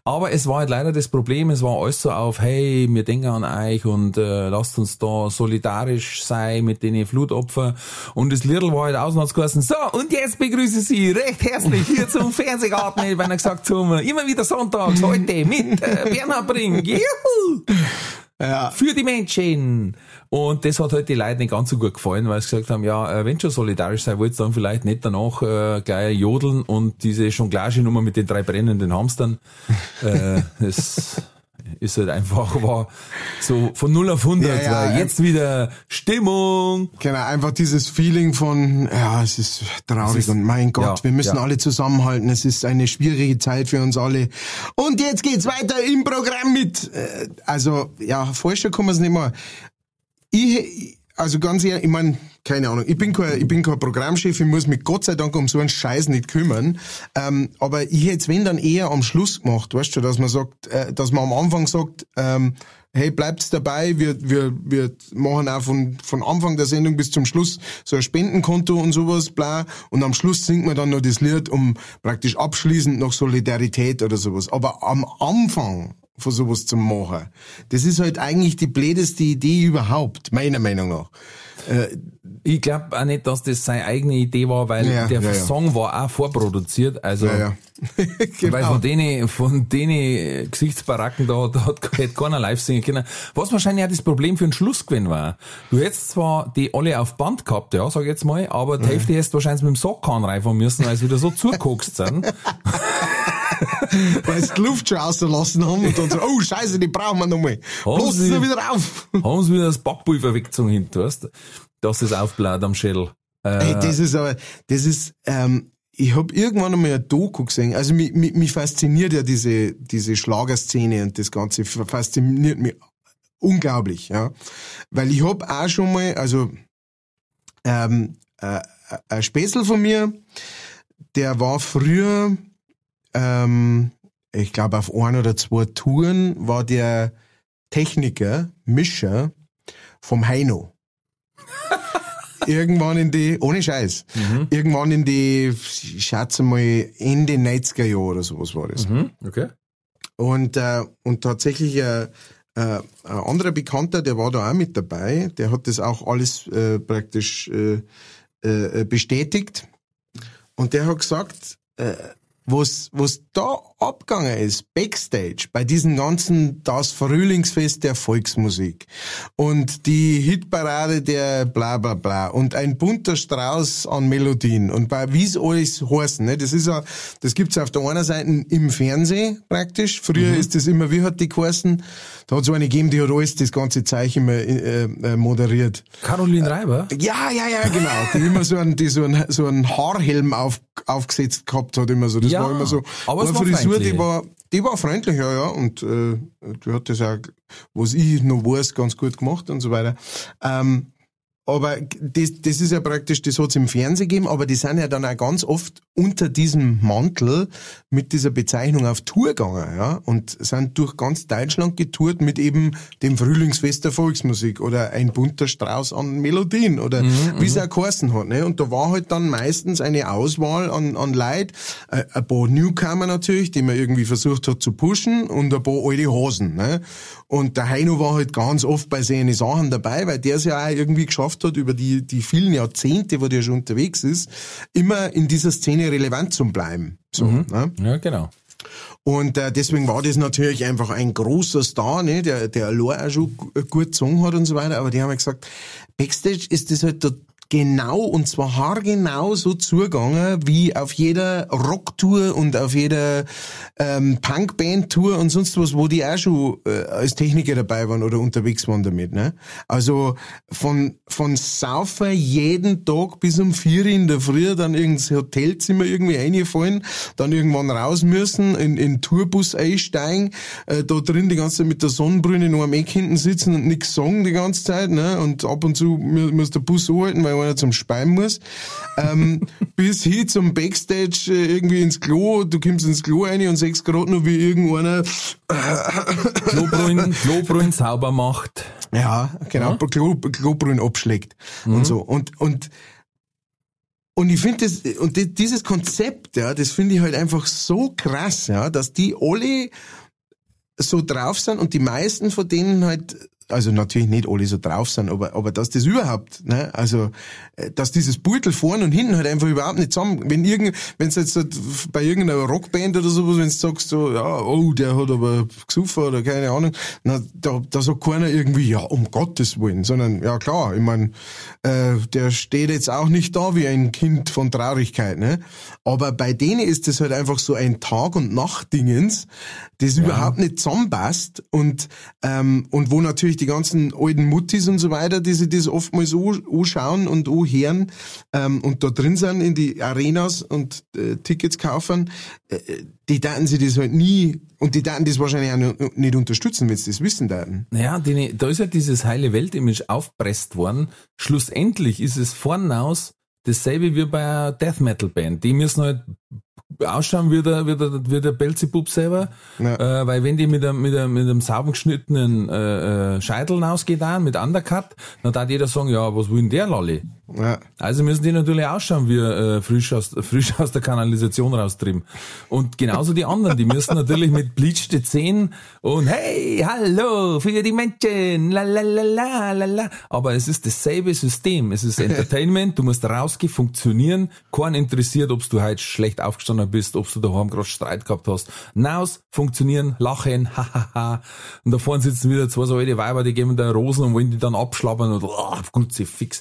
Aber es war halt leider das Problem, es war alles so auf, hey, wir denken an euch und äh, lasst uns da solidarisch sein mit den Flutopfern. Und das Liedl war halt außen hat's geheißen, so, und jetzt begrüße ich Sie recht herzlich hier zum Fernsehgarten, wenn er gesagt hat, immer wieder sonntags, heute mit äh, Bernhard Brink, juhu! Ja. Für die Menschen. Und das hat halt die Leute nicht ganz so gut gefallen, weil sie gesagt haben, ja, wenn schon solidarisch sein wollt, dann vielleicht nicht danach äh, gleich jodeln und diese Jonglage-Nummer mit den drei brennenden Hamstern. äh, das ist halt einfach war so von null auf hundert, ja, ja, weil jetzt wieder Stimmung. Genau, einfach dieses Feeling von, ja, es ist traurig, es ist, und mein Gott, ja, wir müssen ja. alle zusammenhalten, es ist eine schwierige Zeit für uns alle. Und jetzt geht's weiter im Programm mit, also, ja, vorstellen kann man es nicht mehr. Ich, also ganz ehrlich, ich meine, keine Ahnung, ich bin kein, ich bin kein Programmchef, ich muss mich Gott sei Dank um so einen Scheiß nicht kümmern, ähm, aber ich hätte es wenn dann eher am Schluss gemacht, weißt du, dass man sagt, äh, dass man am Anfang sagt, ähm, hey, bleibt's dabei, wir, wir, wir machen auch von, von Anfang der Sendung bis zum Schluss so ein Spendenkonto und sowas, bla, und am Schluss singt man dann noch das Lied, um praktisch abschließend noch Solidarität oder sowas, aber am Anfang von sowas zu machen, das ist halt eigentlich die blödeste Idee überhaupt, meiner Meinung nach. Äh, ich glaube auch nicht, dass das seine eigene Idee war, weil ja, der ja, Song ja. war auch vorproduziert, also ja, ja. Genau. Weil von denen, von denen Gesichtsbaracken da, da hat, hätte keiner live singen können. Was wahrscheinlich auch das Problem für den Schluss gewesen war. Du hättest zwar die alle auf Band gehabt, ja, sag ich jetzt mal, aber die ja. Hälfte hättest du wahrscheinlich mit dem Sock reinfahren müssen, weil sie wieder so zugekokst sind. Weil sie die Luft schon ausgelassen haben und dann so, oh Scheiße, die brauchen wir nochmal. Bloß sie wieder auf. Haben sie wieder das Backpulver weggezogen hinten, weißt du? Dass das aufbläht am Schädel. Äh, Ey, das ist aber, das ist, ähm, ich habe irgendwann einmal eine Doku gesehen. Also mich, mich, mich fasziniert ja diese, diese Schlagerszene und das Ganze fasziniert mich unglaublich, ja. Weil ich habe auch schon mal, also, ähm, äh, ein Späßl von mir, der war früher, ähm, ich glaube auf ein oder zwei Touren war der Techniker, Mischer vom Heino. Irgendwann in die, ohne Scheiß, mhm. irgendwann in die, ich schätze mal, Ende neunziger Jahre oder sowas war das. Mhm. Okay. Und, äh, und tatsächlich ein, ein anderer Bekannter, der war da auch mit dabei, der hat das auch alles äh, praktisch äh, äh, bestätigt. Und der hat gesagt, äh, was, was da abgegangen ist, Backstage, bei diesem ganzen, das Frühlingsfest der Volksmusik und die Hitparade der bla bla bla und ein bunter Strauß an Melodien und bei wie's alles heißen, ne? Das ist ja, das gibt's auf der einen Seite im Fernsehen praktisch, früher mhm. ist das immer, wie hat die geheißen? Da hat es eine gegeben, die hat alles das ganze Zeug immer äh, äh, moderiert. Caroline Reiber? Ja, ja, ja, genau, die immer so einen, die so einen, so einen Haarhelm auf, aufgesetzt gehabt hat, immer so, das ja. war immer so. Aber es war Frisur, die war, die war freundlich, ja, ja, und äh, die hat das auch, was ich noch weiß, ganz gut gemacht und so weiter. Ähm, aber das, das ist ja praktisch, das hat es im Fernsehen gegeben, aber die sind ja dann auch ganz oft unter diesem Mantel mit dieser Bezeichnung auf Tour gegangen, ja, und sind durch ganz Deutschland getourt mit eben dem Frühlingsfest der Volksmusik oder ein bunter Strauß an Melodien oder mhm, wie es auch geheißen hat, ne? Und da war halt dann meistens eine Auswahl an, an Leuten, äh, ein paar Newcomer natürlich, die man irgendwie versucht hat zu pushen und ein paar alte Hosen, ne? Und der Heino war halt ganz oft bei seinen Sachen dabei, weil der es ja auch irgendwie geschafft hat, über die, die vielen Jahrzehnte, wo der schon unterwegs ist, immer in dieser Szene relevant zu bleiben. So, mhm. ne? Ja, genau. Und äh, deswegen war das natürlich einfach ein großer Star, ne? der, der allein auch schon gut gesungen hat und so weiter, aber die haben ja gesagt, Backstage ist das halt total genau, und zwar haargenau so zugegangen, wie auf jeder Rocktour und auf jeder ähm, Punkband-Tour und sonst was, wo die auch schon äh, als Techniker dabei waren oder unterwegs waren damit. Ne? Also von von Saufer jeden Tag bis um vier in der Früh, dann ins Hotelzimmer irgendwie reingefallen, dann irgendwann raus müssen, in den Tourbus einsteigen, äh, da drin die ganze Zeit mit der Sonnenbrille in einem Eck hinten sitzen und nichts sagen die ganze Zeit, ne? Und ab und zu muss der Bus anhalten, weil einer zum Speien muss, ähm, bis hin zum Backstage äh, irgendwie ins Klo, du kommst ins Klo rein und sechs Grad nur wie irgendeiner Klobrühen, Klobrühen sauber macht. Ja, genau, ja? Klo, Klobrühen abschlägt mhm. und so. Und, und, und ich finde das, und die, dieses Konzept, ja, das finde ich halt einfach so krass, ja, dass die alle so drauf sind und die meisten von denen halt also natürlich nicht alle so drauf sind, aber, aber dass das überhaupt, ne, also, dass dieses Beutel vorne und hinten halt einfach überhaupt nicht zusammen, wenn irgend, wenn es jetzt halt bei irgendeiner Rockband oder sowas, wenn du sagst so, ja, oh, der hat aber gesoffen oder keine Ahnung, na, da, da sagt keiner irgendwie, ja, um Gottes Willen, sondern, ja klar, ich meine, äh, der steht jetzt auch nicht da wie ein Kind von Traurigkeit, ne, aber bei denen ist das halt einfach so ein Tag- und Nacht-Dingens, das ja. überhaupt nicht zusammenpasst und, ähm, und wo natürlich die ganzen alten Muttis und so weiter, die sich das oftmals anschauen und anhören ähm, und da drin sind in die Arenas und äh, Tickets kaufen, äh, die daten sie das halt nie und die daten das wahrscheinlich auch nicht unterstützen, wenn sie das wissen daten. Naja, die, da ist ja dieses heile Welt-Image aufgepresst worden. Schlussendlich ist es vornaus dasselbe wie bei einer Death-Metal-Band. Die müssen halt ausschauen wie der, wie der, wie der Belzebub selber, ja. äh, weil wenn die mit einem, mit einem, mit einem sauber geschnittenen äh, Scheitel rausgeht, an, mit Undercut, dann darf jeder sagen, ja, was will denn der Lalli? Ja. Also müssen die natürlich ausschauen wie äh, frisch, aus, frisch aus der Kanalisation raustrieben. Und genauso die anderen, die müssen natürlich mit bleachte Zähnen und hey, hallo, für die Menschen, la la la la la la. Aber es ist dasselbe System, es ist Entertainment, du musst rausgehen, funktionieren, keinen interessiert, ob du heute schlecht aufgestanden bist, ob du daheim gerade Streit gehabt hast. Naus, funktionieren, lachen, hahaha. Und da vorne sitzen wieder zwei so alte Weiber, die geben da Rosen und wollen die dann abschlabbern und oh, gut, sie fix.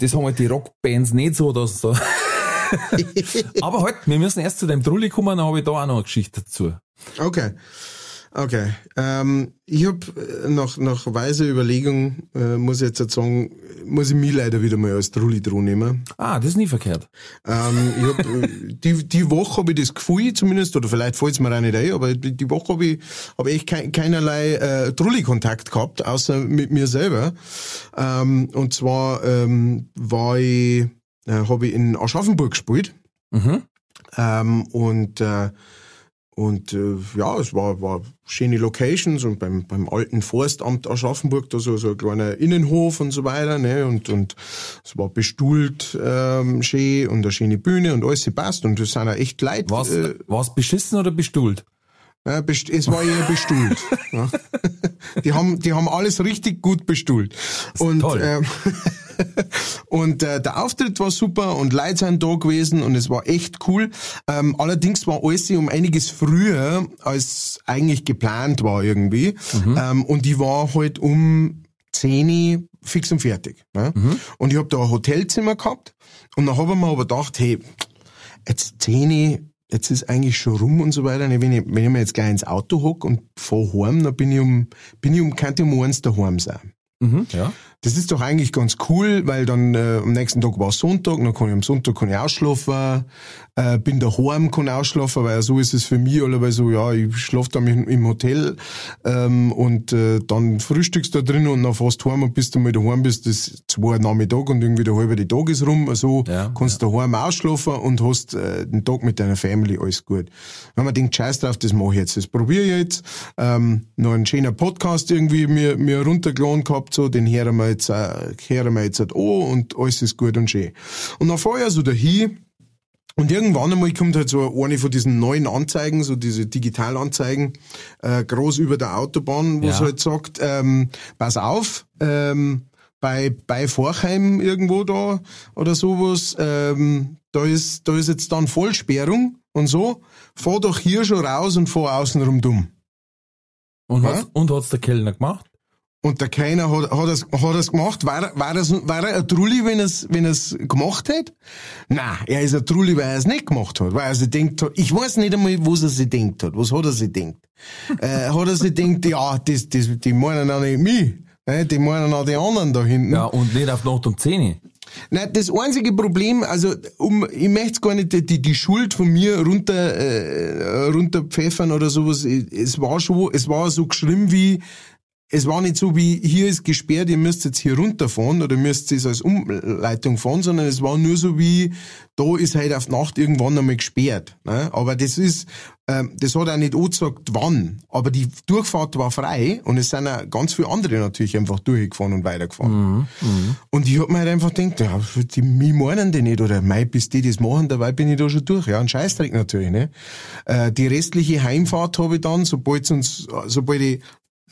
Das haben halt die Rockbands nicht so, dass da. Aber halt, wir müssen erst zu dem Trulli kommen, dann habe ich da auch noch eine Geschichte dazu. Okay. Okay. Ähm, ich habe nach, nach weiser Überlegung, äh, muss ich jetzt sagen, muss ich mich leider wieder mal als Trulli dran nehmen. Ah, das ist nie verkehrt. Ähm, ich hab, die, die Woche habe ich das Gefühl zumindest, oder vielleicht fällt es mir auch nicht ein, aber die Woche habe ich hab echt kein, keinerlei äh, Trulli-Kontakt gehabt, außer mit mir selber. Ähm, und zwar ähm, war ich, äh, habe ich in Aschaffenburg gespielt. Mhm. Ähm, und äh, Und äh, ja, es war, war schöne Locations und beim, beim alten Forstamt Aschaffenburg, da so, so ein kleiner Innenhof und so weiter, ne? Und, und es war bestuhlt ähm, schön und eine schöne Bühne und alles gepasst und das sind auch echt Leute. War's, äh, war's beschissen oder bestuhlt? Ja, best, es war eher bestuhlt. Ja. Die haben, die haben alles richtig gut bestuhlt. Das ist und, toll. Ähm, und äh, der Auftritt war super und Leute sind da gewesen und es war echt cool. Ähm, allerdings war alles um einiges früher, als eigentlich geplant war irgendwie. Mhm. Ähm, und ich war halt um zehn Uhr fix und fertig. Ne? Mhm. Und ich habe da ein Hotelzimmer gehabt und dann habe ich mir aber gedacht, hey, jetzt zehn Uhr, jetzt ist eigentlich schon rum und so weiter. Wenn ich, wenn ich mir jetzt gleich ins Auto hocke und fahre heim, dann bin ich um, bin ich um, kann ich um eins daheim sein. Mhm, ja. Das ist doch eigentlich ganz cool, weil dann äh, am nächsten Tag war Sonntag, dann kann ich am Sonntag kann ich ausschlafen, äh, bin daheim, kann ausschlafen, weil so ist es für mich allerweil so, ja, ich schlafe dann im Hotel ähm, und äh, dann frühstückst du da drin und dann fährst du heim und bis du mal daheim bist, das ist zwei Nachmittag und irgendwie der halbe Tag ist rum, also ja, kannst du ja. daheim ausschlafen und hast äh, den Tag mit deiner Family, alles gut. Wenn man denkt, scheiß drauf, das mache ich jetzt, das probiere ich jetzt, ähm, noch ein schöner Podcast irgendwie mir, mir runtergeladen gehabt, so, den hören wir jetzt, hören wir jetzt an und alles ist gut und schön. Und dann fahre ich also dahin und irgendwann einmal kommt halt so eine von diesen neuen Anzeigen, so diese Digitalanzeigen, äh, groß über der Autobahn, wo ja. es halt sagt, ähm, pass auf, ähm, bei, bei Forchheim irgendwo da oder sowas, ähm, da ist, da ist jetzt dann Vollsperrung und so, fahr doch hier schon raus und fahr außenrum dumm. Und ja? hat's, und hat's der Kellner gemacht? Und der Keiner hat, hat es, hat es gemacht. War, war das, war er ein Trulli, wenn es, wenn es gemacht hätte? Nein, er ist ein Trulli, weil er es nicht gemacht hat, weil er sich denkt hat, ich weiß nicht einmal, was er sich denkt hat. Was hat er sich denkt? äh, hat er sich denkt, ja, das, das, die meinen auch nicht mich, ne? Die meinen auch die anderen da hinten. Ja, und nicht auf Nacht um zehn. Nein, das einzige Problem, also um, ich möchte gar nicht die, die Schuld von mir runter, äh, runterpfeffern oder sowas. Es war schon, es war so schlimm wie, es war nicht so wie, hier ist gesperrt, ihr müsst jetzt hier runterfahren oder müsst es als Umleitung fahren, sondern es war nur so wie, da ist halt auf Nacht irgendwann einmal gesperrt. Ne? Aber das ist, ähm, das hat auch nicht angesagt, wann. Aber die Durchfahrt war frei und es sind auch ganz viele andere natürlich einfach durchgefahren und weitergefahren. Mhm, und ich hab mir halt einfach gedacht, ja, die mich meinen die nicht oder mei, bis die das machen, dabei bin ich da schon durch. Ja, ein Scheißdreck natürlich. Ne? Äh, die restliche Heimfahrt habe ich dann, sobald uns, sobald ich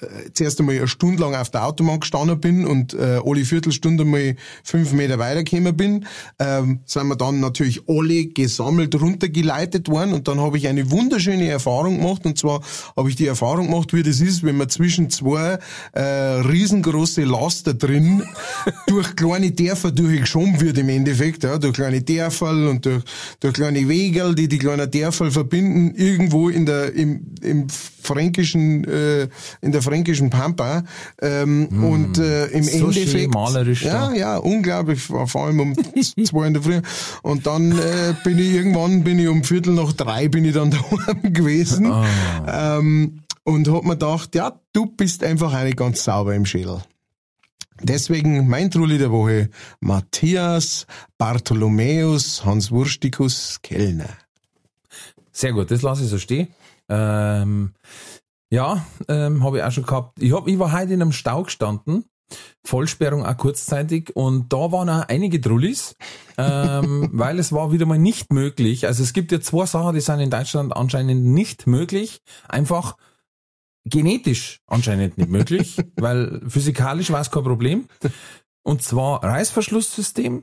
äh, zuerst einmal eine Stunde lang auf der Autobahn gestanden bin und äh, alle Viertelstunde mal fünf Meter weitergekommen bin, ähm, sind wir dann natürlich alle gesammelt runtergeleitet worden und dann habe ich eine wunderschöne Erfahrung gemacht, und zwar habe ich die Erfahrung gemacht, wie das ist, wenn man zwischen zwei äh, riesengroße Laster drin durch kleine Dörfer durchgeschoben wird im Endeffekt, ja, durch kleine Dörferl und durch, durch kleine Wege, die die kleinen Dörferl verbinden, irgendwo in der im, im fränkischen äh, in der fränkischen Pampa ähm, mm, und äh, im so Endeffekt malerisch ja da. Ja, unglaublich, vor allem um zwei in der Früh, und dann äh, bin ich irgendwann bin ich um Viertel nach drei bin ich dann daheim gewesen oh. ähm, und hab mir gedacht, ja, du bist einfach eine ganz sauber im Schädel. Deswegen mein Trulli der Woche, Matthias Bartholomäus Hans Wurstikus Kellner. Sehr gut, das lasse ich so stehen. Ähm, ja, ähm, habe ich auch schon gehabt. Ich, hab, ich war heute in einem Stau gestanden, Vollsperrung auch kurzzeitig, und da waren auch einige Trullis, ähm, weil es war wieder mal nicht möglich. Also es gibt ja zwei Sachen, die sind in Deutschland anscheinend nicht möglich, einfach genetisch anscheinend nicht möglich, weil physikalisch war es kein Problem. Und zwar Reißverschlusssystem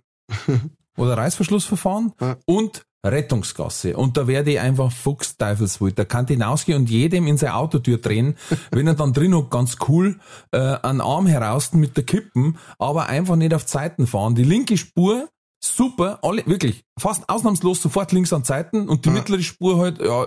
oder Reißverschlussverfahren ja. und Rettungsgasse. Und da werde ich einfach fuchsteufelswild. Da kann ich hinausgehen und jedem in seine Autotür drehen, wenn er dann drin hat, ganz cool, äh, einen Arm heraus mit der Kippen, aber einfach nicht auf Zeiten fahren. Die linke Spur, super, alle, wirklich, fast ausnahmslos sofort links an Zeiten, und die ja. mittlere Spur halt, ja,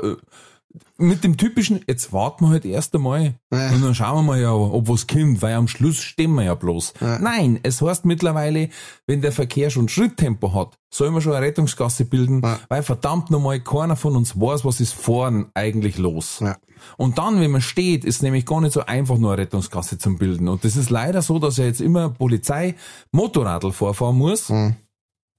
mit dem typischen, jetzt warten wir halt erst einmal ja. und dann schauen wir mal, ja, ob was kommt, weil am Schluss stehen wir ja bloß. Ja. Nein, es heißt mittlerweile, wenn der Verkehr schon Schritttempo hat, soll man schon eine Rettungsgasse bilden, ja. weil verdammt nochmal keiner von uns weiß, was ist vorn eigentlich los. Ja. Und dann, wenn man steht, ist nämlich gar nicht so einfach, nur eine Rettungsgasse zu bilden. Und das ist leider so, dass ja jetzt immer Polizei Motorradl vorfahren muss, ja.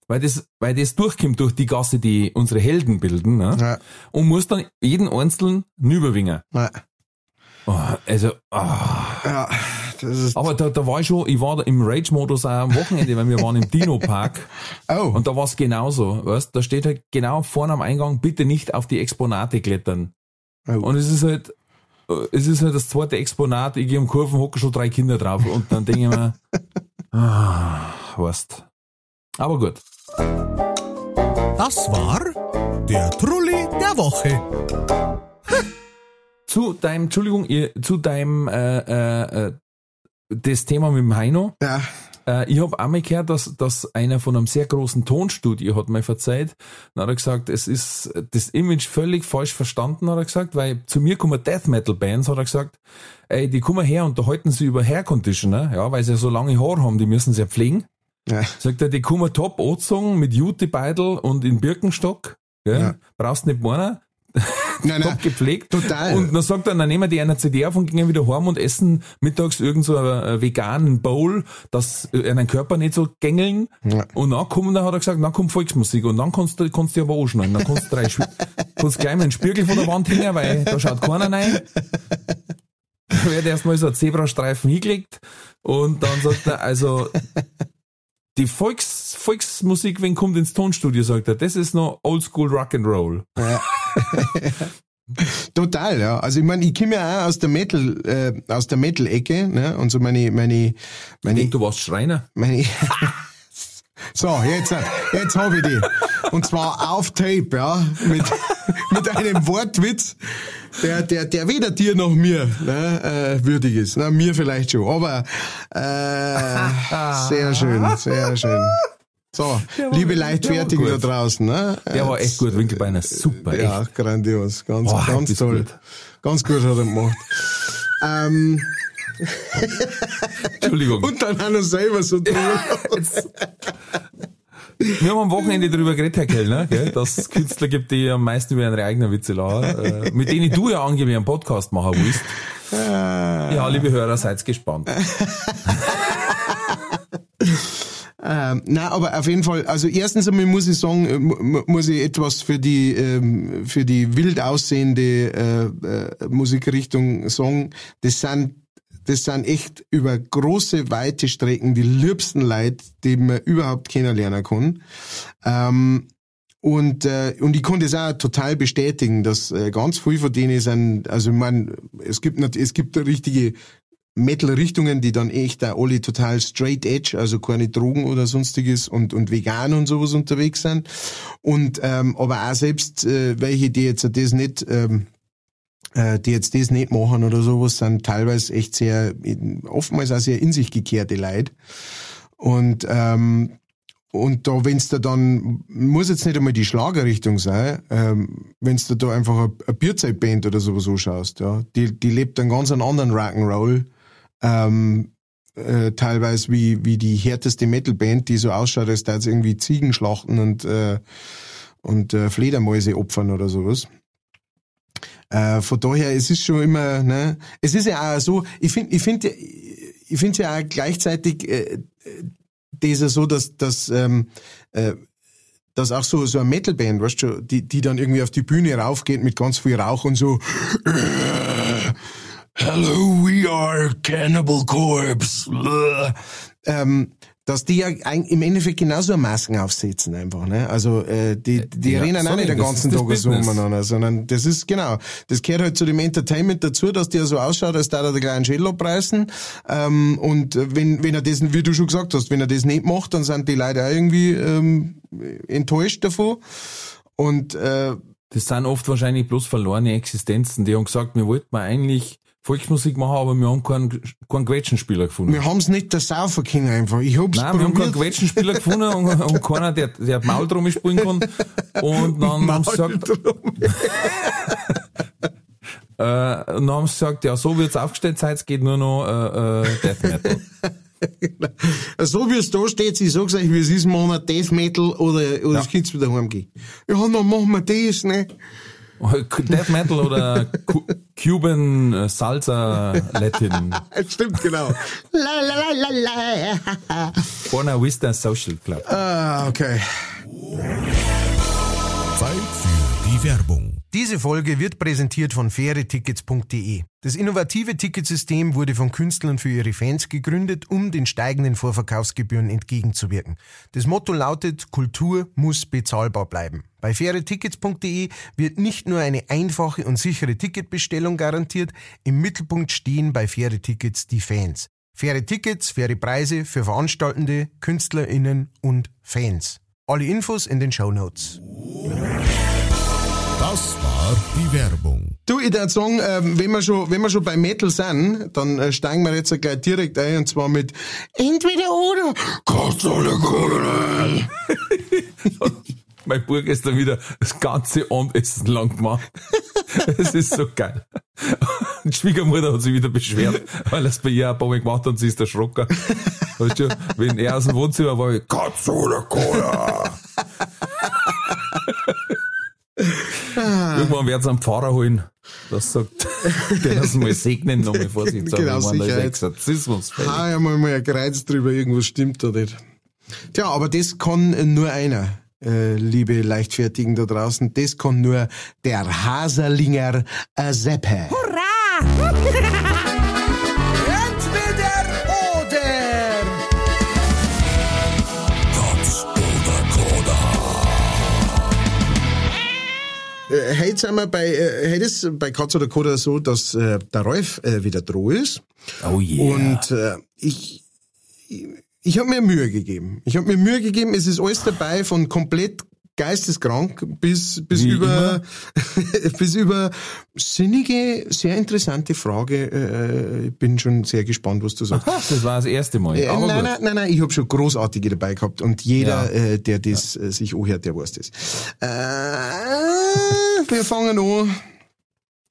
Weil das, weil das durchkommt durch die Gasse, die unsere Helden bilden, ne? Ja. Und muss dann jeden Einzelnen nüberwingen. Ja. Oh, also, oh. Ja, das ist. Aber da, da war ich schon, ich war da im Rage-Modus auch am Wochenende, weil wir waren im Dino-Park. Oh. Und da war es genauso, weißt, da steht halt genau vorne am Eingang, bitte nicht auf die Exponate klettern. Oh. Und es ist halt, es ist halt das zweite Exponat, ich gehe um Kurven, hocken schon drei Kinder drauf, und dann denke ich mir, oh, weißt. Aber gut. Das war der Trulli der Woche. Zu deinem, Entschuldigung, ihr, zu deinem, äh, äh, das Thema mit dem Heino. Ja. Äh, ich habe einmal gehört, dass, dass einer von einem sehr großen Tonstudio hat mir verzeiht. Dann hat er gesagt, es ist das Image völlig falsch verstanden, hat er gesagt, weil zu mir kommen Death Metal Bands, hat er gesagt, ey, die kommen her und da halten sie über Hair Conditioner, ja, weil sie ja so lange Haare haben, die müssen sie ja pflegen. Ja. Sagt er, die kommen top angezogen mit Jutebeidel und in Birkenstock. Gell? Ja. Brauchst nicht meiner. Nein, top nein, gepflegt. Total. Und dann sagt er, dann nehmen die eine C D auf und gehen wieder heim und essen mittags irgend so einen veganen Bowl, dass einen Körper nicht so gängeln. Ja. Und dann kommt, dann hat er gesagt, dann kommt Volksmusik und dann kannst du, kannst du aber anschneiden. Dann kannst du drei, kannst gleich mal einen Spiegel von der Wand hängen, weil da schaut keiner rein. Da wird erstmal so ein Zebrastreifen hingelegt und dann sagt er, also, die Volks, Volksmusik, wenn kommt ins Tonstudio, sagt er, das ist noch Oldschool Rock'n'Roll. Ja. Total, ja. Also ich meine, ich komme ja auch aus der Metal, äh, aus der Metal-Ecke, ne? Und so meine, meine, meine. Ich denk, du warst Schreiner. Meine, so, jetzt, jetzt habe ich die. Und zwar auf Tape, ja, mit, mit einem Wortwitz, der, der, der weder dir noch mir, ne, äh, würdig ist. Na, mir vielleicht schon, aber äh, sehr schön, sehr schön. So, liebe Leichtfertigen da draußen, ne? Der war echt gut, Winkelbeiner, super. Ja, echt. Grandios, ganz, oh, ganz toll. Gut. Ganz gut hat er gemacht. ähm, Entschuldigung. Und dann auch noch selber so drüber. Wir haben am Wochenende darüber geredet, Herr Kellner, gell, dass es Künstler gibt, die am meisten über ihre eigenen Witze lachen, äh, mit denen du ja angeblich einen Podcast machen willst. Ja, liebe Hörer, seid gespannt. Ähm, nein, aber auf jeden Fall, also erstens einmal muss ich sagen, muss ich etwas für die ähm, für die wild aussehende äh, äh, Musikrichtung sagen, das sind Das sind echt über große, weite Strecken die liebsten Leute, die man überhaupt kennenlernen kann. Ähm, Und, äh, und ich konnte es auch total bestätigen, dass äh, ganz viel von denen sind, also ich meine, es gibt nicht, es gibt richtige Metal-Richtungen, die dann echt auch alle total straight edge, also keine Drogen oder sonstiges und und vegan und sowas unterwegs sind. Und ähm, aber auch selbst äh, welche, die jetzt das nicht, ähm, äh, die jetzt das nicht machen oder sowas, sind teilweise echt sehr, oftmals auch sehr in sich gekehrte Leute. Und ähm, und da, wenn's da dann, muss jetzt nicht einmal die Schlagerrichtung sein, ähm, wenn's da da einfach eine Bierzeit-Band oder sowas anschaust, ja, die, die lebt einen ganz anderen Rock'n'Roll, ähm, äh, teilweise wie, wie die härteste Metal-Band, die so ausschaut, als da irgendwie Ziegen schlachten und, äh, und, äh, Fledermäuse opfern oder sowas. Äh, von daher, es ist schon immer, ne, es ist ja auch so, ich finde, ich finde, ich finde ja auch gleichzeitig, äh, das ist so, dass, dass, ähm, äh, dass auch so, so eine Metalband, weißt du, die, die dann irgendwie auf die Bühne raufgeht mit ganz viel Rauch und so, hello, we are Cannibal Corpse, ähm, dass die ja im Endeffekt genauso Masken aufsetzen einfach, ne? Also äh, die die ja, rennen sorry, auch nicht den ganzen Tag so umeinander, sondern das ist genau, das gehört halt zu dem Entertainment dazu, dass der so ausschaut, als da der kleinen Schädel abreißen. Ähm, und wenn wenn er das, wie du schon gesagt hast, wenn er das nicht macht, dann sind die Leute auch irgendwie ähm, enttäuscht davon. Und äh, das sind oft wahrscheinlich bloß verlorene Existenzen, die haben gesagt, wir wollten mal eigentlich Volksmusik machen, aber wir haben keinen, keinen Quetschenspieler gefunden. Wir haben es nicht der Saufer können einfach. Ich hab's Nein, probiert. Wir haben keinen Quetschenspieler gefunden und, und keiner, der, der Maultrommel spielen kann. Und dann haben sie gesagt, äh, dann haben sie gesagt, ja, so wird's aufgestellt sein, es geht nur noch, äh, äh, Death Metal. So wie es da steht, ich sag's euch, wie es ist, machen wir Death Metal oder, oder ja. Das Kind's wieder heimgehen. Ja, dann machen wir das, ne? Death Metal oder Cuban Salsa Latin. Stimmt, genau. La la la la la. Buena Vista Social Club. Ah, okay. Zeit für die Werbung. Diese Folge wird präsentiert von faire tickets punkt de. Das innovative Ticketsystem wurde von Künstlern für ihre Fans gegründet, um den steigenden Vorverkaufsgebühren entgegenzuwirken. Das Motto lautet, Kultur muss bezahlbar bleiben. Bei faire tickets punkt de wird nicht nur eine einfache und sichere Ticketbestellung garantiert, im Mittelpunkt stehen bei Faire Tickets die Fans. Faire Tickets, faire Preise für Veranstaltende, KünstlerInnen und Fans. Alle Infos in den Shownotes. Das war die Werbung. Du, ich würde sagen, wenn wir schon, wenn wir schon bei Metal sind, dann steigen wir jetzt gleich direkt ein, und zwar mit Entweder oder. Katzolekone. Mein Burg ist da wieder das ganze Abendessen lang gemacht. Es ist so geil. Die Schwiegermutter hat sich wieder beschwert, weil er es bei ihr ein paar Mal gemacht hat und sie ist erschrocken. Weißt du, wenn er aus dem Wohnzimmer war, ich Katzolekone. Irgendwann werden sie einen Pfarrer holen. Das sagt, der das mal segnen, nochmal Vorsicht sagen. Genau, Sicherheit. Ah, ja, mal ein Kreuz drüber, irgendwas stimmt da nicht. Tja, aber das kann nur einer, äh, liebe Leichtfertigen da draußen, das kann nur der Haserlinger Seppe. Hurra! Heute sind wir bei, äh, heute ist bei Katz oder Koda so, dass äh, der Ralf äh, wieder droh ist. Oh yeah. Und äh, ich, ich, ich habe mir Mühe gegeben. Ich habe mir Mühe gegeben, es ist alles dabei, von komplett geisteskrank bis, bis Wie über, bis über sinnige, sehr interessante Frage. Ich äh, bin schon sehr gespannt, was du sagst. Aha, das war das erste Mal. Äh, nein, nein, nein, nein, ich habe schon großartige dabei gehabt und jeder, ja. äh, der das ja. äh, sich anhört, der weiß das. Äh, wir fangen an.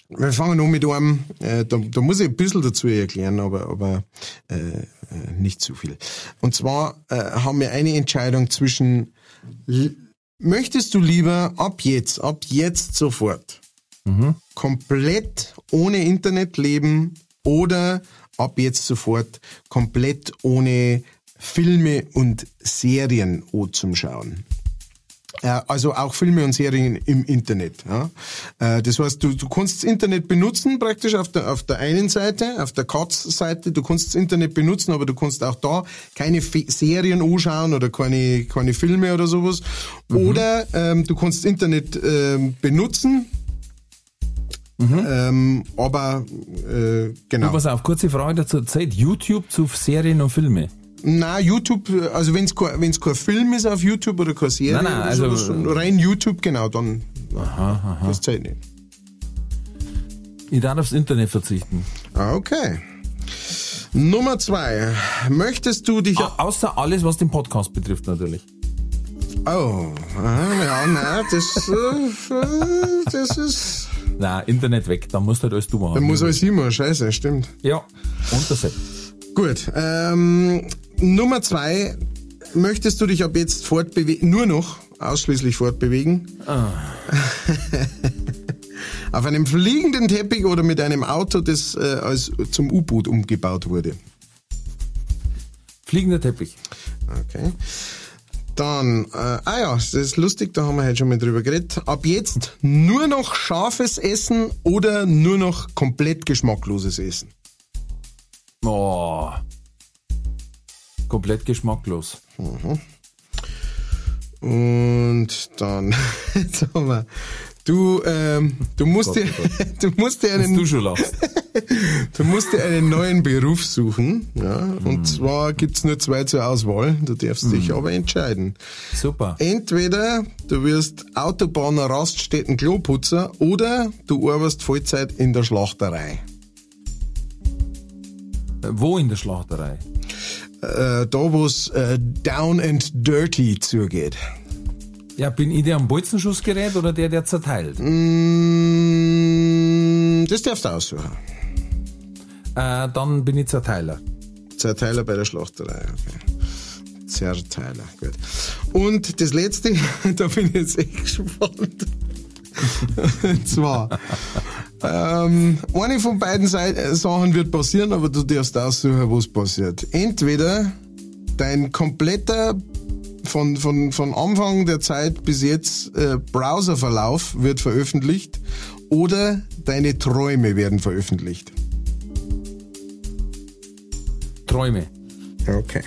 Wir fangen an mit einem, äh, da, da muss ich ein bisschen dazu erklären, aber, aber äh, nicht zu viel. Und zwar äh, haben wir eine Entscheidung zwischen L- Möchtest du lieber ab jetzt, ab jetzt sofort, mhm. komplett ohne Internet leben oder ab jetzt sofort komplett ohne Filme und Serien zum Schauen? Also auch Filme und Serien im Internet. Ja. Das heißt, du, du kannst das Internet benutzen praktisch auf der, auf der einen Seite, auf der Katz-Seite, du kannst das Internet benutzen, aber du kannst auch da keine Fe- Serien anschauen oder keine, keine Filme oder sowas. Mhm. Oder ähm, du kannst das Internet ähm, benutzen, mhm. ähm, aber äh, genau. Und pass auf, kurze Frage dazu, zählt YouTube zu Serien und Filme? Na YouTube, also wenn es kein, kein Film ist auf YouTube oder keine Serie, nein, nein, oder also sowas, rein YouTube, genau, dann aha, aha. Das zählt nicht. Ich darf aufs Internet verzichten. Okay. Nummer zwei. Möchtest du dich... Au- außer alles, was den Podcast betrifft, natürlich. Oh, ja, nein, das, das ist... Nein, Internet weg, dann musst du halt alles du machen. Dann muss alles ich machen, scheiße, stimmt. Ja, und das gut, ähm, Nummer zwei, möchtest du dich ab jetzt fortbewegen, nur noch ausschließlich fortbewegen? Ah. Auf einem fliegenden Teppich oder mit einem Auto, das äh, als zum U-Boot umgebaut wurde? Fliegender Teppich. Okay. Dann, äh, ah ja, das ist lustig, da haben wir heute schon mal drüber geredet. Ab jetzt nur noch scharfes Essen oder nur noch komplett geschmackloses Essen? Oh. Komplett geschmacklos. Mhm. Und dann, jetzt haben wir, du, ähm, du musst Gott, dir, Gott. du musst dir einen, du, schon lachst. du musst dir einen neuen Beruf suchen, ja, mhm. und zwar gibt's nur zwei zur Auswahl, du darfst mhm. dich aber entscheiden. Super. Entweder du wirst Autobahner, Raststätten, Kloputzer oder du arbeitest Vollzeit in der Schlachterei. Wo in der Schlachterei? Äh, da, wo es äh, down and dirty zugeht. Ja, bin ich der am Bolzenschussgerät oder der, der zerteilt? Mm, das darfst du aussuchen. Äh, dann bin ich Zerteiler. Zerteiler bei der Schlachterei, okay. Zerteiler, gut. Und das Letzte, da bin ich jetzt echt gespannt. Und zwar... Ähm, eine von beiden Seite, äh, Sachen wird passieren, aber du darfst aussuchen, was passiert. Entweder dein kompletter, von, von, von Anfang der Zeit bis jetzt, äh, Browserverlauf wird veröffentlicht oder deine Träume werden veröffentlicht. Träume. Okay.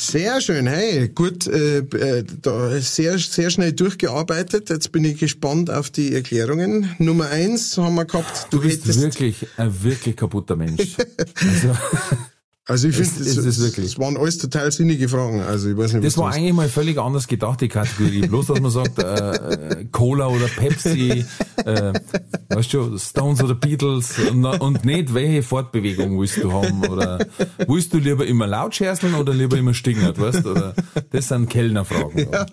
Sehr schön, hey, gut, äh, da sehr, sehr schnell durchgearbeitet. Jetzt bin ich gespannt auf die Erklärungen. Nummer eins haben wir gehabt. Du, du bist hättest wirklich ein wirklich kaputter Mensch. Also, also ich finde, das, das, das waren alles total sinnige Fragen. Also ich weiß nicht, das war eigentlich mal völlig anders gedacht, die Kategorie. Bloß, dass man sagt, äh, Cola oder Pepsi, äh, weißt du, Stones oder Beatles und, und nicht, welche Fortbewegung willst du haben oder willst du lieber immer laut scherzeln oder lieber immer stingert, weißt du? Oder, das sind Kellnerfragen. Ja,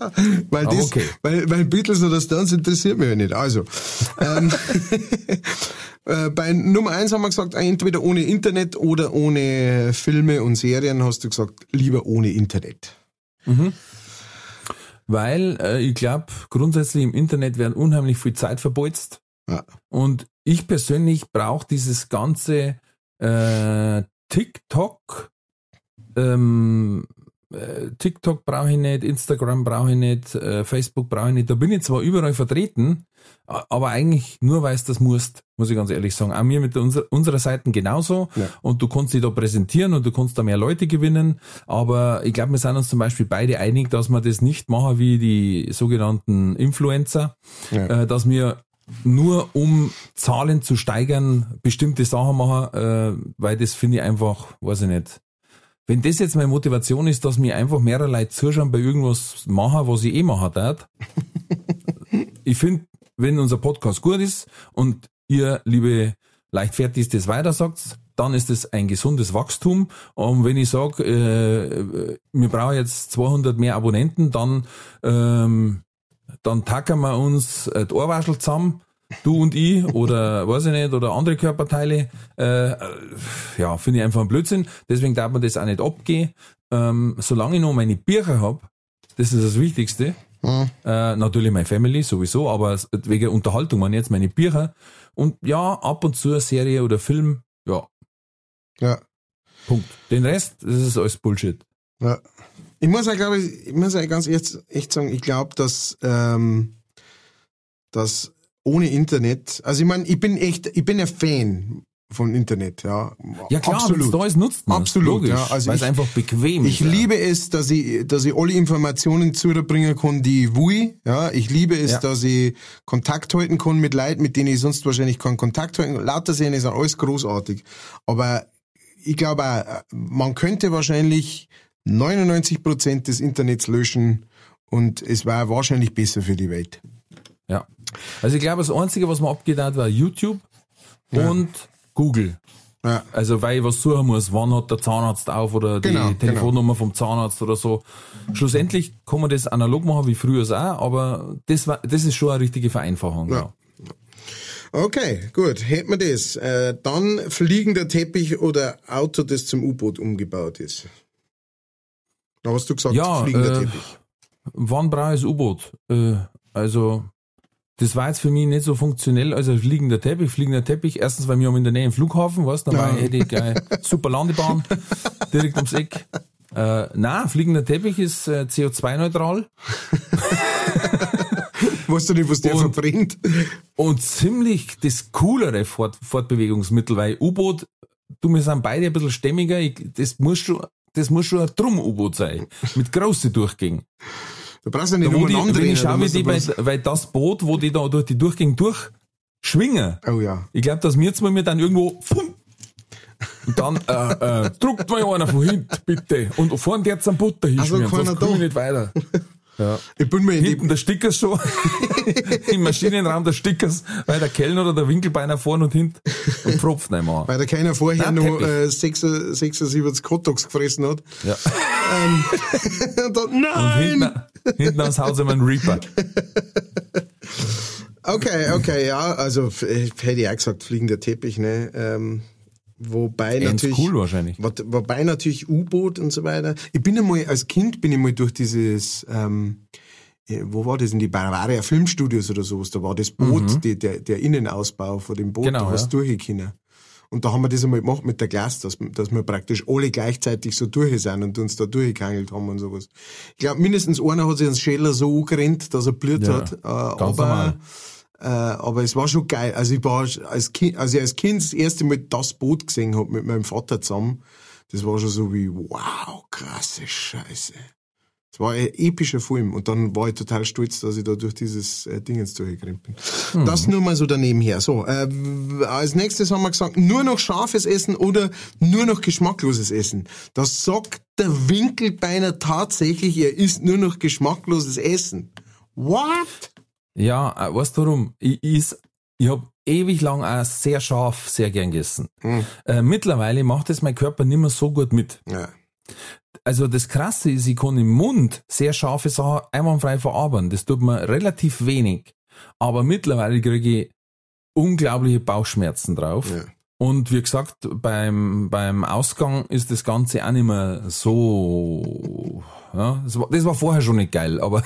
weil, das, okay. weil, weil Beatles oder Stones interessiert mich ja nicht. Also, ähm, äh, bei Nummer eins haben wir gesagt, entweder ohne Internet oder ohne Filme und Serien, hast du gesagt, lieber ohne Internet. Mhm. Weil, äh, ich glaube, grundsätzlich im Internet werden unheimlich viel Zeit verbolzt. Ja. Und ich persönlich brauche dieses ganze äh, TikTok. Ähm, äh, TikTok brauche ich nicht, Instagram brauche ich nicht, äh, Facebook brauche ich nicht. Da bin ich zwar überall vertreten, aber eigentlich nur, weil es das musst, muss ich ganz ehrlich sagen. Auch mir mit unser, unserer Seite genauso. Ja. Und du kannst dich da präsentieren und du kannst da mehr Leute gewinnen. Aber ich glaube, wir sind uns zum Beispiel beide einig, dass wir das nicht machen wie die sogenannten Influencer, ja. äh, dass wir nur um Zahlen zu steigern, bestimmte Sachen machen, äh, weil das finde ich einfach, weiß ich nicht. Wenn das jetzt meine Motivation ist, dass mir einfach mehrere Leute zuschauen bei irgendwas machen, was ich eh machen darf. Ich finde, wenn unser Podcast gut ist und ihr, liebe Leichtfertig, das weiter sagt, dann ist das ein gesundes Wachstum. Und wenn ich sage, äh, wir brauchen jetzt zweihundert mehr Abonnenten, dann... Ähm, dann tackern wir uns die Ohrwaschel zusammen, du und ich, oder weiß ich nicht, oder andere Körperteile. Äh, ja, finde ich einfach ein Blödsinn. Deswegen darf man das auch nicht abgehen. Ähm, solange ich noch meine Bücher habe, das ist das Wichtigste, Mhm. Äh, natürlich meine Family sowieso, aber wegen Unterhaltung waren jetzt meine Bücher und ja, ab und zu eine Serie oder Film, ja. Ja. Punkt. Den Rest, das ist alles Bullshit. Ja. Ich muss ja, glaube ich, ich muss ja ganz ehrlich, echt sagen, ich glaube, dass, ähm, dass ohne Internet, also ich meine, ich bin echt, ich bin ein Fan vom Internet, ja. Ja klar, absolut. Da ist nutzt man. Absolut, logisch, ja, also weil ich, es einfach bequem ich ist. Ich liebe ja. es, dass ich, dass ich alle Informationen zu dir bringen kann, die ich will, ja. Ich liebe es, ja. dass ich Kontakt halten kann mit Leuten, mit denen ich sonst wahrscheinlich keinen Kontakt halten kann. Lauter Serien ist alles großartig. Aber ich glaube auch, man könnte wahrscheinlich neunundneunzig Prozent des Internets löschen und es war wahrscheinlich besser für die Welt. Ja. Also ich glaube, das Einzige, was mir abgetan hat, war YouTube ja. und Google. Ja. Also weil ich was suchen muss, wann hat der Zahnarzt auf oder die genau, Telefonnummer genau. vom Zahnarzt oder so. Schlussendlich kann man das analog machen, wie früher auch, aber das war, das ist schon eine richtige Vereinfachung. Ja. Ja. Okay, gut, hätten wir das. Äh, dann fliegender Teppich oder Auto, das zum U-Boot umgebaut ist. Da hast du gesagt, ja, fliegender äh, Teppich. Wann brauche ich das U-Boot? Äh, also, das war jetzt für mich nicht so funktionell, also fliegender Teppich, fliegender Teppich. Erstens, weil wir haben in der Nähe einen Flughafen, weißt du, dann war ich, hätte ich gleich super Landebahn, direkt ums Eck. Äh, nein, fliegender Teppich ist äh, C O zwei neutral. Weißt du nicht, was der verbrennt? Und ziemlich das coolere Fort, Fortbewegungsmittel, weil U-Boot, du, wir sind beide ein bisschen stämmiger, ich, das muss schon, das muss schon ein Drum-U-Boot sein, mit großen Durchgängen. Da brauchst du nicht da, umeinander die, wenn ich schaue, die bei, weil das Boot, wo die da durch die Durchgänge durchschwingen, oh ja. ich glaube, dass wir jetzt mal mit dann irgendwo und dann äh, äh, druckt mal einer von hinten, bitte, und vorne der zum Butter hinschmieren, also sonst komme ich nicht weiter. Ja. Ich bin mir hinten der Stickers schon im Maschinenraum der Stickers, weil der Kellner oder der Winkelbeiner vorn und hinten und Pfropft einmal. Weil der Kellner vorher Nein, noch äh, sechsundsiebzig Hotdogs gefressen hat. Ja. Ähm, und dann, nein! Und hinten, hinten ans Haus immer ein Reaper. Okay, okay, ja, also hätte ich auch gesagt, fliegender Teppich, ne? Ähm, Wobei End's natürlich, cool wahrscheinlich. Wo, wobei natürlich U-Boot und so weiter. Ich bin einmal, als Kind bin ich mal durch dieses, ähm, wo war das denn, die Bavaria Filmstudios oder sowas, da war das Boot, mhm. die, der, der Innenausbau von dem Boot, genau, da hast du ja. durchgekommen. Und da haben wir das einmal gemacht mit der Klasse, dass, dass wir praktisch alle gleichzeitig so durch sind und uns da durchgehangelt haben und sowas. Ich glaube, mindestens einer hat sich ans Schäler so angerannt, dass er blüht ja, hat, äh, aber... Normal. Äh, aber es war schon geil. Also ich war als Kind, als ich als Kind das erste Mal das Boot gesehen habe mit meinem Vater zusammen, das war schon so wie, wow, krasse Scheiße. Es war ein epischer Film und dann war ich total stolz, dass ich da durch dieses äh, Dingens durchgerannt bin. Hm. Das nur mal so daneben her. So, äh, als nächstes haben wir gesagt, nur noch scharfes Essen oder nur noch geschmackloses Essen. Das sagt der Winkelbeiner tatsächlich, er isst nur noch geschmackloses Essen. What? Ja, weißt du warum? Ich, ich, ich habe ewig lang auch sehr scharf, sehr gern gegessen. Mhm. Äh, mittlerweile macht das mein Körper nicht mehr so gut mit. Ja. Also das Krasse ist, ich kann im Mund sehr scharfe Sachen einwandfrei verarbeiten. Das tut mir relativ wenig. Aber mittlerweile kriege ich unglaubliche Bauchschmerzen drauf. Ja. Und wie gesagt, beim, beim Ausgang ist das Ganze auch nicht mehr so... Ja, das, war, das war vorher schon nicht geil, aber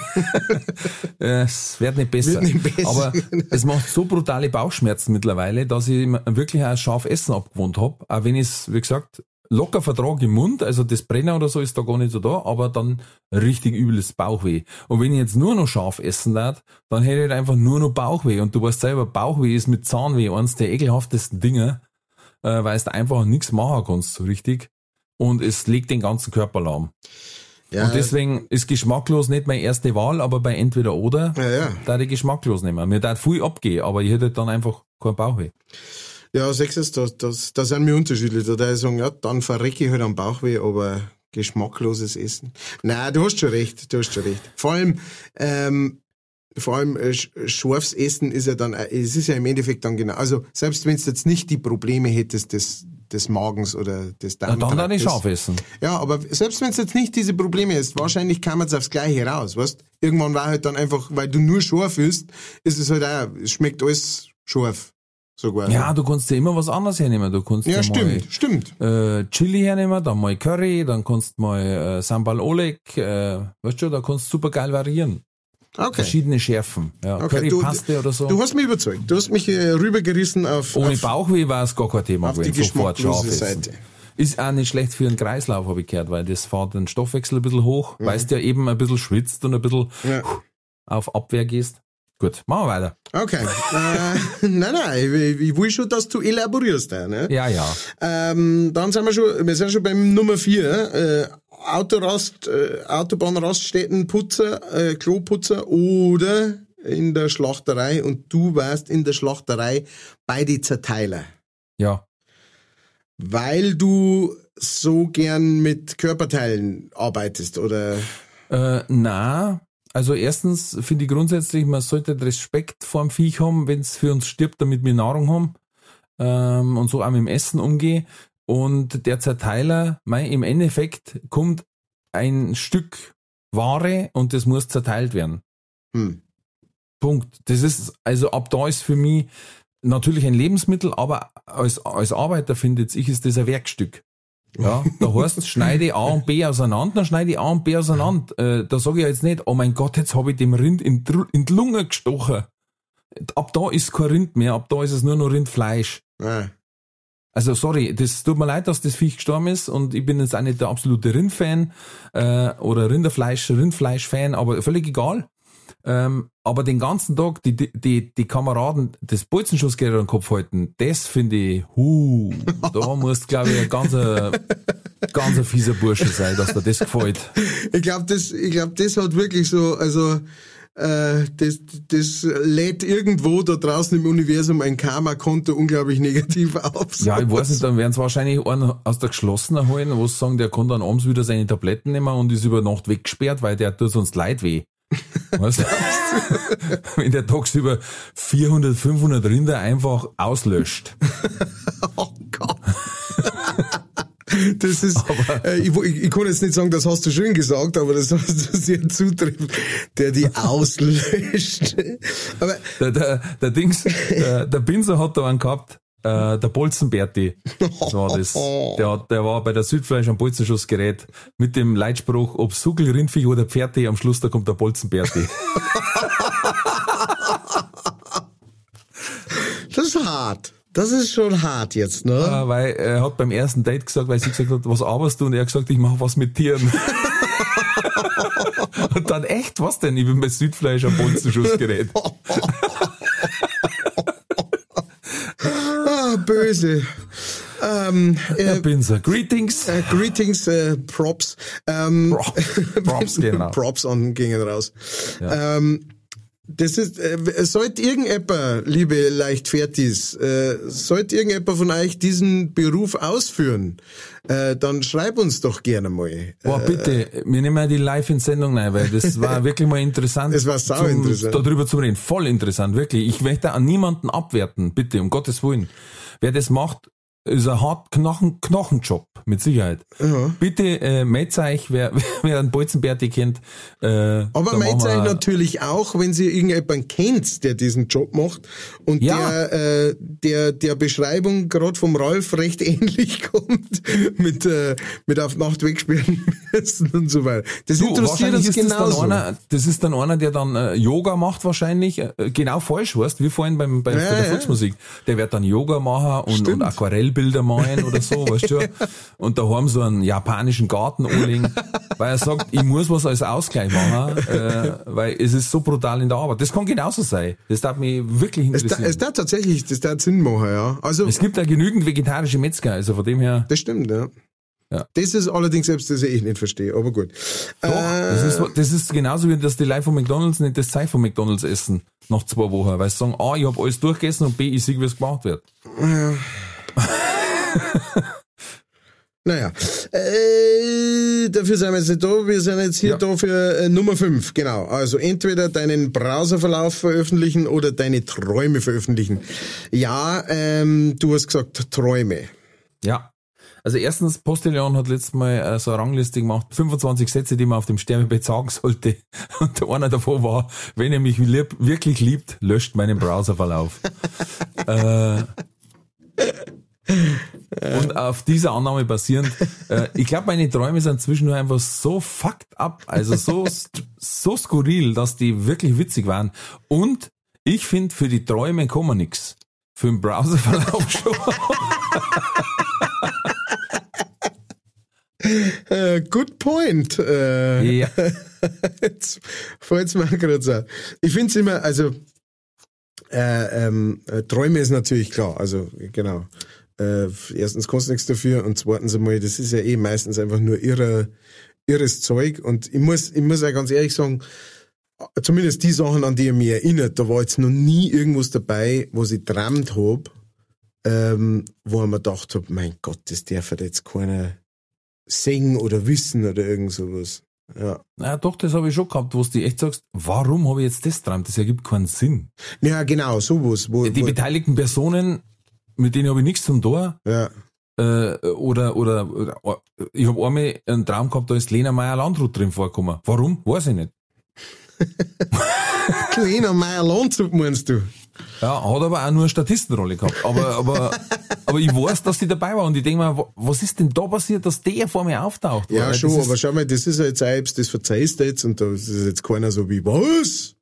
es wird nicht besser. Wird nicht besser. Aber es macht so brutale Bauchschmerzen mittlerweile, dass ich wirklich auch scharf Essen abgewohnt habe. Auch wenn ich es, wie gesagt, locker vertrage im Mund, also das Brennen oder so ist da gar nicht so da, aber dann richtig übles Bauchweh. Und wenn ich jetzt nur noch scharf essen darf, dann hätte ich einfach nur noch Bauchweh. Und du weißt selber, Bauchweh ist mit Zahnweh eines der ekelhaftesten Dinge, weil du einfach nichts machen kannst so richtig und es legt den ganzen Körper lahm. Ja. Und deswegen ist geschmacklos nicht meine erste Wahl, aber bei entweder oder ja, ja. darf ich geschmacklos nehmen. Mir darf viel abgehen, aber ich hätte dann einfach keinen Bauchweh. Ja, sechstens, da das, das sind mir unterschiedlich. Da würde ich sagen, ja, dann verrecke ich halt am Bauchweh, aber geschmackloses Essen. Nein, du hast schon recht, du hast schon recht. Vor allem, ähm, Vor allem äh, scharfes Essen ist ja dann, es ist ja im Endeffekt dann genau, also selbst wenn du jetzt nicht die Probleme hättest des, des Magens oder des Darm. Dann dann nicht scharf essen. Ja, aber selbst wenn du jetzt nicht diese Probleme hast, wahrscheinlich kam es aufs Gleiche raus, weißt? Irgendwann war halt dann einfach, weil du nur scharf isst, ist es halt auch, es schmeckt alles scharf. Sogar, ja, du kannst dir ja immer was anderes hernehmen. Du kannst ja, ja stimmt, mal, stimmt. Äh, Chili hernehmen, dann mal Curry, dann kannst du mal äh, Sambal Oleg, äh, weißt du, da kannst du super geil variieren. Okay. Verschiedene Schärfen. Ja. Okay. Currypaste du, oder so. Du hast mich überzeugt. Du hast mich äh, rübergerissen auf... Ohne auf, Bauchweh war es gar kein Thema. Auf die geschmacklose Seite. Ist auch nicht schlecht für den Kreislauf, habe ich gehört, weil das fährt den Stoffwechsel ein bisschen hoch, mhm. weil es ja eben ein bisschen schwitzt und ein bisschen ja. auf Abwehr gehst. Gut, machen wir weiter. Okay. äh, nein, nein, ich, ich will schon, dass du elaborierst. Ne? Ja, ja. Ähm, dann sind wir schon, wir sind schon beim Nummer vier. Äh, Autorast, äh, Autobahnraststätten, Putzer, äh, Kloputzer oder in der Schlachterei. Und du warst in der Schlachterei bei den Zerteiler. Ja. Weil du so gern mit Körperteilen arbeitest, oder? Äh, na, also erstens finde ich grundsätzlich, man sollte Respekt vor dem Viech haben, wenn es für uns stirbt, damit wir Nahrung haben ähm, und so auch mit dem Essen umgehe. Und der Zerteiler, mein, im Endeffekt kommt ein Stück Ware und das muss zerteilt werden. Hm. Punkt. Das ist, also ab da ist für mich natürlich ein Lebensmittel, aber als, als Arbeiter, finde ich, ist das ein Werkstück. Ja, da heißt es, schneide A und B auseinander, dann schneide ich A und B auseinander. Äh, da sage ich jetzt nicht, oh mein Gott, jetzt habe ich dem Rind in, in die Lunge gestochen. Ab da ist kein Rind mehr, ab da ist es nur noch Rindfleisch. Ja. Also sorry, das tut mir leid, dass das Viech gestorben ist und ich bin jetzt auch nicht der absolute Rindfan äh, oder Rinderfleisch, Rindfleischfan, aber völlig egal. Ähm, aber den ganzen Tag die, die, die Kameraden das Bolzenschussgerät an den Kopf halten, das finde ich, huh, da musst du, glaube ich, ein ganzer, ganzer fieser Bursche sein, dass dir das gefällt. Ich glaube, das, ich glaub, das hat wirklich so, also äh, das, das lädt irgendwo da draußen im Universum ein Karma-Konto unglaublich negativ auf. So ja, ich weiß nicht, dann werden es wahrscheinlich einen aus der Geschlossenen holen, wo sie sagen, der kann dann abends wieder seine Tabletten nehmen und ist über Nacht weggesperrt, weil der tut sonst leid weh. Weißt du? Wenn der tagsüber vierhundert, fünfhundert Rinder einfach auslöscht. Oh Gott. Das ist, äh, ich, ich kann jetzt nicht sagen, das hast du schön gesagt, aber das hast du sehr zutreffend, der die auslöscht. Aber der, der, der Dings, der, der Pinsel hat da einen gehabt. Äh, der Bolzenberti, das war das. Der, der war bei der Südfleisch am Bolzenschussgerät mit dem Leitspruch, ob Suckel, Rindviech oder Pferde, am Schluss da kommt der Bolzenberti. Das ist hart. Das ist schon hart jetzt, ne? Ja, weil er hat beim ersten Date gesagt, weil sie gesagt hat, was arbeitest du? Und er hat gesagt, ich mache was mit Tieren. Und dann echt, was denn? Ich bin bei Südfleisch am Bolzenschussgerät. Böse. Ähm, äh, ich bin's. Greetings. Äh, greetings, äh, Props. Ähm, Pro- Props, genau. Props an, gingen raus. Ja. Ähm, das ist, äh, sollte irgendjemand, liebe Leichtfertis, äh, sollte irgendjemand von euch diesen Beruf ausführen, äh, dann schreib uns doch gerne mal. Boah, äh, bitte, wir nehmen ja die live in Sendung rein, weil das war wirklich mal interessant. Das war sau zum, interessant. Darüber zu reden. Voll interessant, wirklich. Ich möchte an niemanden abwerten, bitte, um Gottes Willen. Wer das macht, ist ein hart Knochen, Knochenjob, mit Sicherheit. Ja. Bitte äh, meldet euch, wer, wer einen Bolzenbärti kennt. Äh, Aber meldet euch natürlich auch, wenn Sie irgendjemanden kennt, der diesen Job macht und ja. der, äh, der der Beschreibung gerade vom Ralf recht ähnlich kommt, mit, äh, mit auf Nacht wegsperren müssen und so weiter. Das du, interessiert uns genauso. Das, einer, das ist dann einer, der dann äh, Yoga macht wahrscheinlich, äh, genau falsch, weißt du, wie vorhin beim, bei, ja, bei der ja. Volksmusik. Der wird dann Yoga machen und, und Aquarell Bilder malen oder so, weißt du? Und da haben so einen japanischen Garten anlegen, weil er sagt, ich muss was als Ausgleich machen, äh, weil es ist so brutal in der Arbeit. Das kann genauso sein. Das darf mich wirklich interessieren. Es darf tatsächlich, das darf Sinn machen, ja. Also, es gibt ja genügend vegetarische Metzger, also von dem her. Das stimmt, ja. Ja. Das ist allerdings selbst, das ich nicht verstehe, aber gut. Doch, äh, das, ist, das ist genauso wie, dass die Leute von McDonalds nicht das Zeug von McDonalds essen, nach zwei Wochen, weil sie sagen, A, ich habe alles durchgegessen und B, ich sehe, wie es gemacht wird. Ja. Naja, äh, dafür sind wir jetzt nicht da, wir sind jetzt hier ja. da für äh, Nummer fünf, genau. Also entweder deinen Browserverlauf veröffentlichen oder deine Träume veröffentlichen. Ja, ähm, du hast gesagt Träume. Ja, also erstens, Postillon hat letztes Mal äh, so eine Rangliste gemacht, fünfundzwanzig Sätze, die man auf dem Sterbebett sagen sollte. Und einer davon war, wenn ihr mich lieb, wirklich liebt, löscht meinen Browserverlauf. äh, Und auf dieser Annahme basierend, äh, ich glaube, meine Träume sind zwischendurch einfach so fucked up, also so, so skurril, dass die wirklich witzig waren. Und ich finde, für die Träume kann man nichts. Für den Browserverlauf schon. Uh, good point. Uh, ja. Jetzt fällt es mir gerade so. Ich finde es immer, also äh, ähm, Träume ist natürlich klar, also genau. Äh, erstens kostet nichts dafür und zweitens einmal, das ist ja eh meistens einfach nur irre, irres Zeug und ich muss, ich muss auch ganz ehrlich sagen, zumindest die Sachen, an die ich mich erinnere, da war jetzt noch nie irgendwas dabei, was ich geträumt habe, ähm, wo ich mir gedacht habe, mein Gott, das darf jetzt keiner singen oder wissen oder irgend sowas. Ja. Na doch, das habe ich schon gehabt, wo du dir echt sagst, warum habe ich jetzt das geträumt? Das ergibt keinen Sinn. Ja, genau, sowas. Wo, die wo beteiligten Personen, mit denen habe ich nichts zum Tor. Ja. Äh, oder, oder, oder, ich habe einmal einen Traum gehabt, da ist Lena Meyer-Landrut drin vorgekommen. Warum? Weiß ich nicht. Lena Meyer-Landrut meinst du? Ja, hat aber auch nur eine Statistenrolle gehabt. Aber, aber, aber ich weiß, dass die dabei war. Und ich denke mir, was ist denn da passiert, dass der vor mir auftaucht? Ja, weil schon, aber schau mal, das ist ja jetzt selbst, das verzeihst du jetzt und da ist jetzt keiner so wie, was?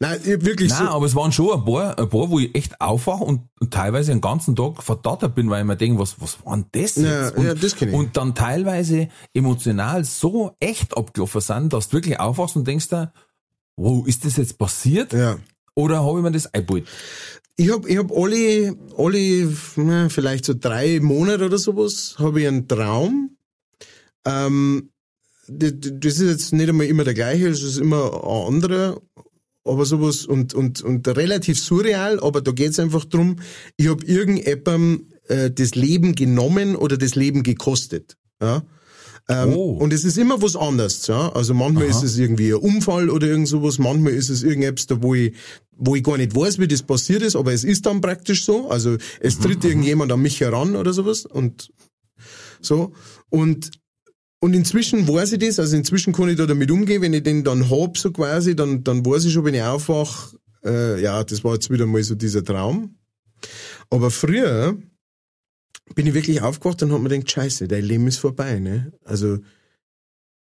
Nein, wirklich Nein, so. aber es waren schon ein paar, ein paar, wo ich echt aufwache und teilweise den ganzen Tag verdattert bin, weil ich mir denke, was, was war denn das jetzt? Ja, und, ja, das kenn ich. Und dann teilweise emotional so echt abgelaufen sind, dass du wirklich aufwachst und denkst da, wow, ist das jetzt passiert? Ja. Oder habe ich mir das eingebaut? Ich habe ich hab alle, alle, vielleicht so drei Monate oder sowas, habe ich einen Traum. Ähm, das, das ist jetzt nicht einmal immer der gleiche, es ist immer ein anderer, aber sowas und, und, und relativ surreal, aber da geht es einfach drum. Ich habe irgendjemandem äh, das Leben genommen oder das Leben gekostet. Ja? Ähm, oh. Und es ist immer was anderes, ja. Also manchmal Aha. ist es irgendwie ein Unfall oder irgend sowas, manchmal ist es irgendetwas, da wo ich, wo ich gar nicht weiß, wie das passiert ist, aber es ist dann praktisch so. Also es tritt mhm. irgendjemand an mich heran oder sowas und so. Und, und inzwischen weiß ich das, also inzwischen kann ich da damit umgehen, wenn ich den dann hab, so quasi, dann, dann weiß ich schon, wenn ich aufwache, äh, ja, das war jetzt wieder mal so dieser Traum. Aber früher, bin ich wirklich aufgewacht und hab mir gedacht, scheiße, dein Leben ist vorbei, ne? Also,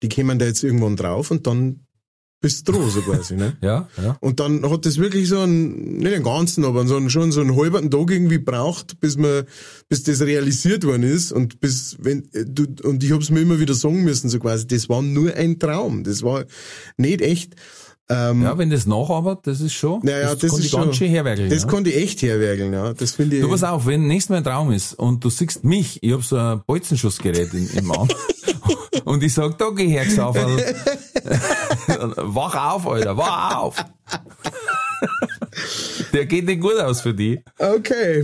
die kämen da jetzt irgendwann drauf und dann bist du dran, so quasi, ne? Ja, ja. Und dann hat das wirklich so einen, nicht den ganzen, aber so einen, schon so einen halben Tag irgendwie braucht, bis man, bis das realisiert worden ist und bis, wenn, du, und ich hab's mir immer wieder sagen müssen, so quasi, das war nur ein Traum, das war nicht echt. Ähm, ja, wenn das nacharbeitet, das ist schon. Naja, das, das kann ist ich schon, ganz schön herwerkeln. Das ja. kann ich echt herwerkeln, ja. Das finde ich. Du pass auf, wenn nächstes Mal ein Traum ist und du siehst mich, ich habe so ein Bolzenschussgerät in, im Arm und ich sag, da geh her, Xaverl. Wach auf, Alter, wach auf. Der geht nicht gut aus für die. Okay,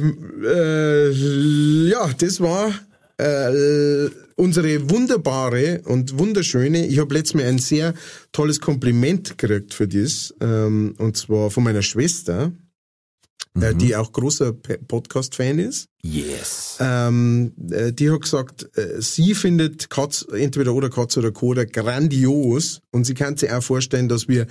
äh, ja, das war äh, unsere wunderbare und wunderschöne, ich habe letztes Mal ein sehr tolles Kompliment gekriegt für das, ähm, und zwar von meiner Schwester, mhm. äh, die auch großer Podcast-Fan ist. Yes. Ähm, äh, die hat gesagt, äh, sie findet Katz, entweder oder Katz oder Koda grandios und sie kann sich auch vorstellen, dass wir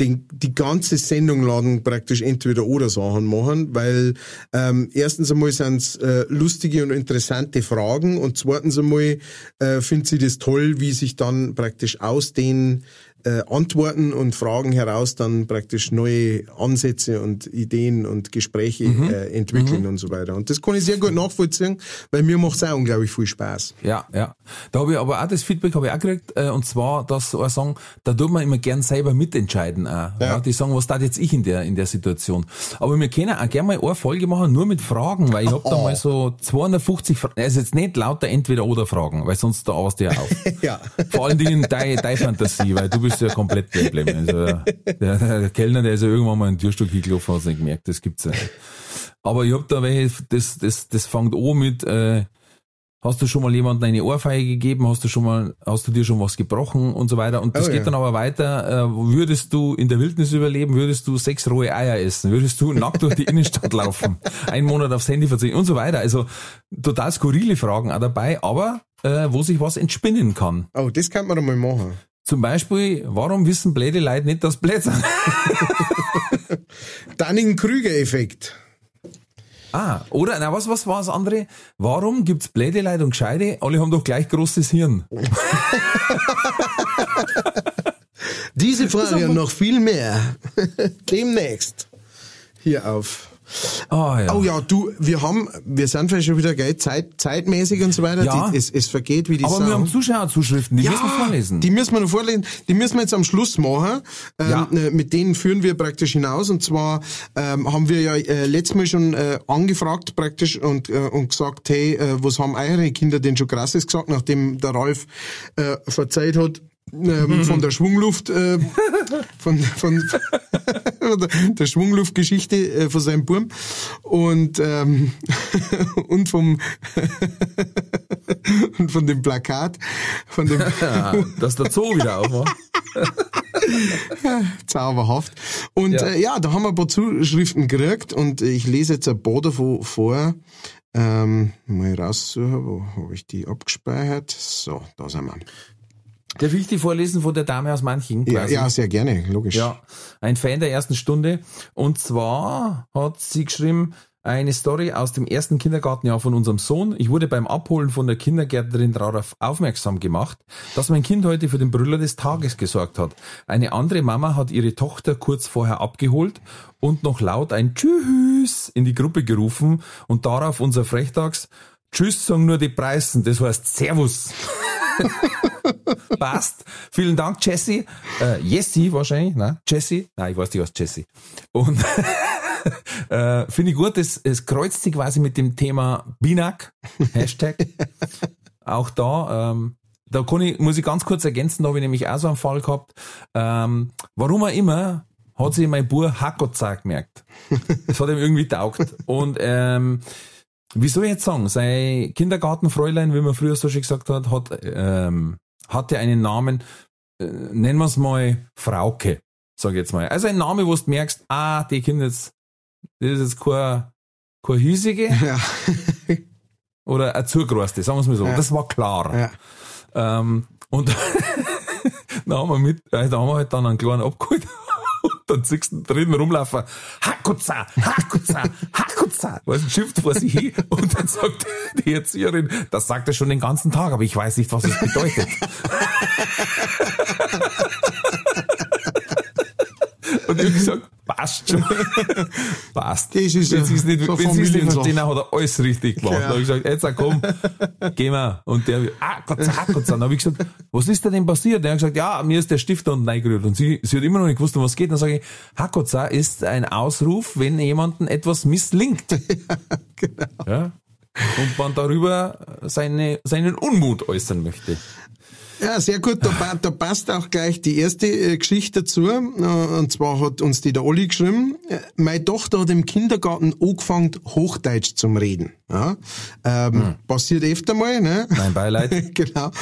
den, die ganze Sendung laden praktisch entweder oder Sachen machen, weil ähm, erstens einmal sind es äh, lustige und interessante Fragen und zweitens einmal äh, findet sie das toll, wie sich dann praktisch aus den äh, Antworten und Fragen heraus dann praktisch neue Ansätze und Ideen und Gespräche mhm. äh, entwickeln mhm. und so weiter. Und das kann ich sehr gut nachvollziehen, weil mir macht es auch unglaublich viel Spaß. Ja, ja. Da habe ich aber auch das Feedback habe ich auch gekriegt, äh, und zwar, dass sie auch sagen, da tut man immer gern selber mitentscheiden auch. Ja. Ja, die sagen, was tat jetzt ich in der, in der Situation. Aber wir können auch gerne mal eine Folge machen, nur mit Fragen, weil ich habe oh. da mal so zweihundertfünfzig Fragen, also jetzt nicht lauter Entweder-Oder-Fragen, weil sonst da arbeitest du ja auf. Ja. Vor allen Dingen deine dein Fantasie, weil du bist ja komplett Problem. Also der, der Kellner, der ist ja irgendwann mal in den Türstuhl gelaufen, hat es nicht gemerkt, das gibt's ja nicht. Aber ich hab da welche, das, das, das fängt an mit, äh, hast du schon mal jemandem eine Ohrfeige gegeben, hast du schon mal, hast du dir schon was gebrochen und so weiter. Und das oh, geht ja. dann aber weiter, äh, würdest du in der Wildnis überleben, würdest du sechs rohe Eier essen, würdest du nackt durch die Innenstadt laufen, einen Monat aufs Handy verzichten und so weiter. Also total skurrile Fragen auch dabei, aber äh, wo sich was entspinnen kann. Oh, das kann man doch mal machen. Zum Beispiel, warum wissen blöde Leute nicht, dass blöd sind? Dunning-Krüger-Effekt. Ah, oder, na, was, was war das andere? Warum gibt's blöde Leute und Gescheide? Alle haben doch gleich großes Hirn. Diese Frage und noch viel mehr. Demnächst. Hier auf. Ah, ja. Oh ja, du, wir haben, wir sind vielleicht schon wieder, gell, zeit, zeitmäßig und so weiter. Ja. Die, es, es vergeht, wie die sagen. Aber wir haben Zuschauerzuschriften, die ja, müssen wir vorlesen. Die müssen wir noch vorlesen. Die müssen wir jetzt am Schluss machen. Ähm, ja. äh, mit denen führen wir praktisch hinaus. Und zwar ähm, haben wir ja äh, letztes Mal schon äh, angefragt praktisch und, äh, und gesagt, hey, äh, was haben eure Kinder denn schon Krasses gesagt, nachdem der Ralf äh, verzeiht hat, Ähm, von der Schwungluft, äh, von, von, von der Schwungluftgeschichte äh, von seinem Burm und, ähm, und vom, und von dem Plakat, von dem, ja, dass der Zoo wieder aufmacht. Zauberhaft. Und, ja. Äh, ja, da haben wir ein paar Zuschriften gekriegt und ich lese jetzt ein paar davon vor. Ähm, mal raussuchen, wo habe ich die abgespeichert? So, da sind wir. Darf ich die vorlesen von der Dame aus Manching? Ja, ja, sehr gerne, logisch. Ja, ein Fan der ersten Stunde. Und zwar hat sie geschrieben, eine Story aus dem ersten Kindergartenjahr von unserem Sohn. Ich wurde beim Abholen von der Kindergärtnerin darauf aufmerksam gemacht, dass mein Kind heute für den Brüller des Tages gesorgt hat. Eine andere Mama hat ihre Tochter kurz vorher abgeholt und noch laut ein Tschüss in die Gruppe gerufen und darauf unser Frechtags, Tschüss sagen nur die Preißen, das heißt Servus. Passt. Vielen Dank, Jesse. Äh, Jesse wahrscheinlich, ne? Jesse? Nein, ich weiß nicht, was Jesse. Und äh, finde ich gut, es, es kreuzt sich quasi mit dem Thema Binak. Hashtag. Auch da, ähm, da kann ich, muss ich ganz kurz ergänzen, da habe ich nämlich auch so einen Fall gehabt. Ähm, warum auch immer, hat sich mein Bub Hakotzak gemerkt. Das hat ihm irgendwie taugt. Und ähm, wie soll ich jetzt sagen, sein Kindergartenfräulein, wie man früher so schön gesagt hat, hat ähm, hatte einen Namen, äh, nennen wir es mal Frauke, sage ich jetzt mal. Also ein Name, wo du merkst, ah, die Kinder, jetzt, das ist jetzt kein, kein Hüsige, ja. Oder ein Zugroste, sagen wir es mal so. Ja. Das war klar. Ja. Ähm, und dann haben wir mit, äh, da haben wir halt dann einen kleinen abgeholt. Und dann siehst du drinnen rumlaufen, Hakutza, Hakutza, Hakutza. Weißt du, schimpft vor sich hin und dann sagt die Erzieherin, das sagt er schon den ganzen Tag, aber ich weiß nicht, was es bedeutet. Und ich habe gesagt, passt schon. Passt. Das ist, wenn sie es nicht, so wenn sie es nicht verstehen, hat er alles richtig gemacht. Ja. Da habe ich gesagt, jetzt komm, geh mal. Und der, ah, Gott sei Dank. Dann habe ich gesagt, was ist denn passiert? Und er hat gesagt, ja, mir ist der Stift da unten reingerührt. Und sie, sie hat immer noch nicht gewusst, um was es geht. Dann sage ich, Hakotza ist ein Ausruf, wenn jemandem etwas misslingt. Ja, genau. Ja? Und man darüber seine, seinen Unmut äußern möchte. Ja, sehr gut, da, da passt auch gleich die erste äh, Geschichte dazu. Und zwar hat uns die der Olli geschrieben, meine Tochter hat im Kindergarten angefangen, Hochdeutsch zu reden. Ja, ähm, hm. Passiert öfter mal, ne? Mein Beileid. Genau.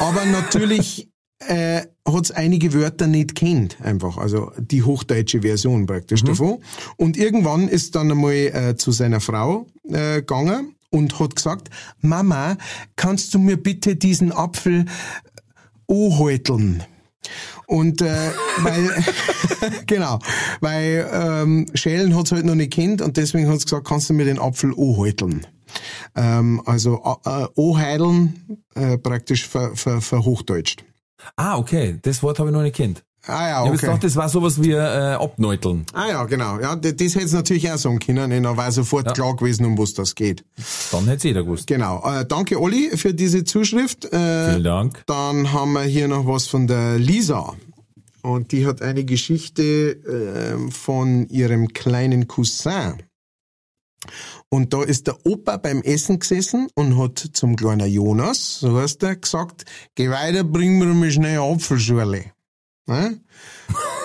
Aber natürlich äh, hat es einige Wörter nicht kennt, einfach. Also die hochdeutsche Version praktisch mhm. davon. Und irgendwann ist dann einmal äh, zu seiner Frau äh, gegangen und hat gesagt, Mama, kannst du mir bitte diesen Apfel anhalten. Und äh, weil genau, weil ähm, Schälen hat's halt noch nicht kennt und deswegen hat's gesagt, kannst du mir den Apfel anhalten. Ähm, also anhalten äh, praktisch ver, ver, verhochdeutscht. Ah, okay, das Wort habe ich noch nicht kennt. Ah ja, okay. Ich habe gedacht, das war sowas wie äh, abneuteln. Ah ja, genau. Ja, das, das hätte es natürlich auch sagen können. Ne? Da war sofort ja. klar gewesen, um was das geht. Dann hätte es jeder gewusst. Genau. Äh, danke, Olli, für diese Zuschrift. Äh, Vielen Dank. Dann haben wir hier noch was von der Lisa. Und die hat eine Geschichte äh, von ihrem kleinen Cousin. Und da ist der Opa beim Essen gesessen und hat zum kleinen Jonas, so heißt er, gesagt, geh weiter, bring mir mal schnell eine Apfelschorle. Ne?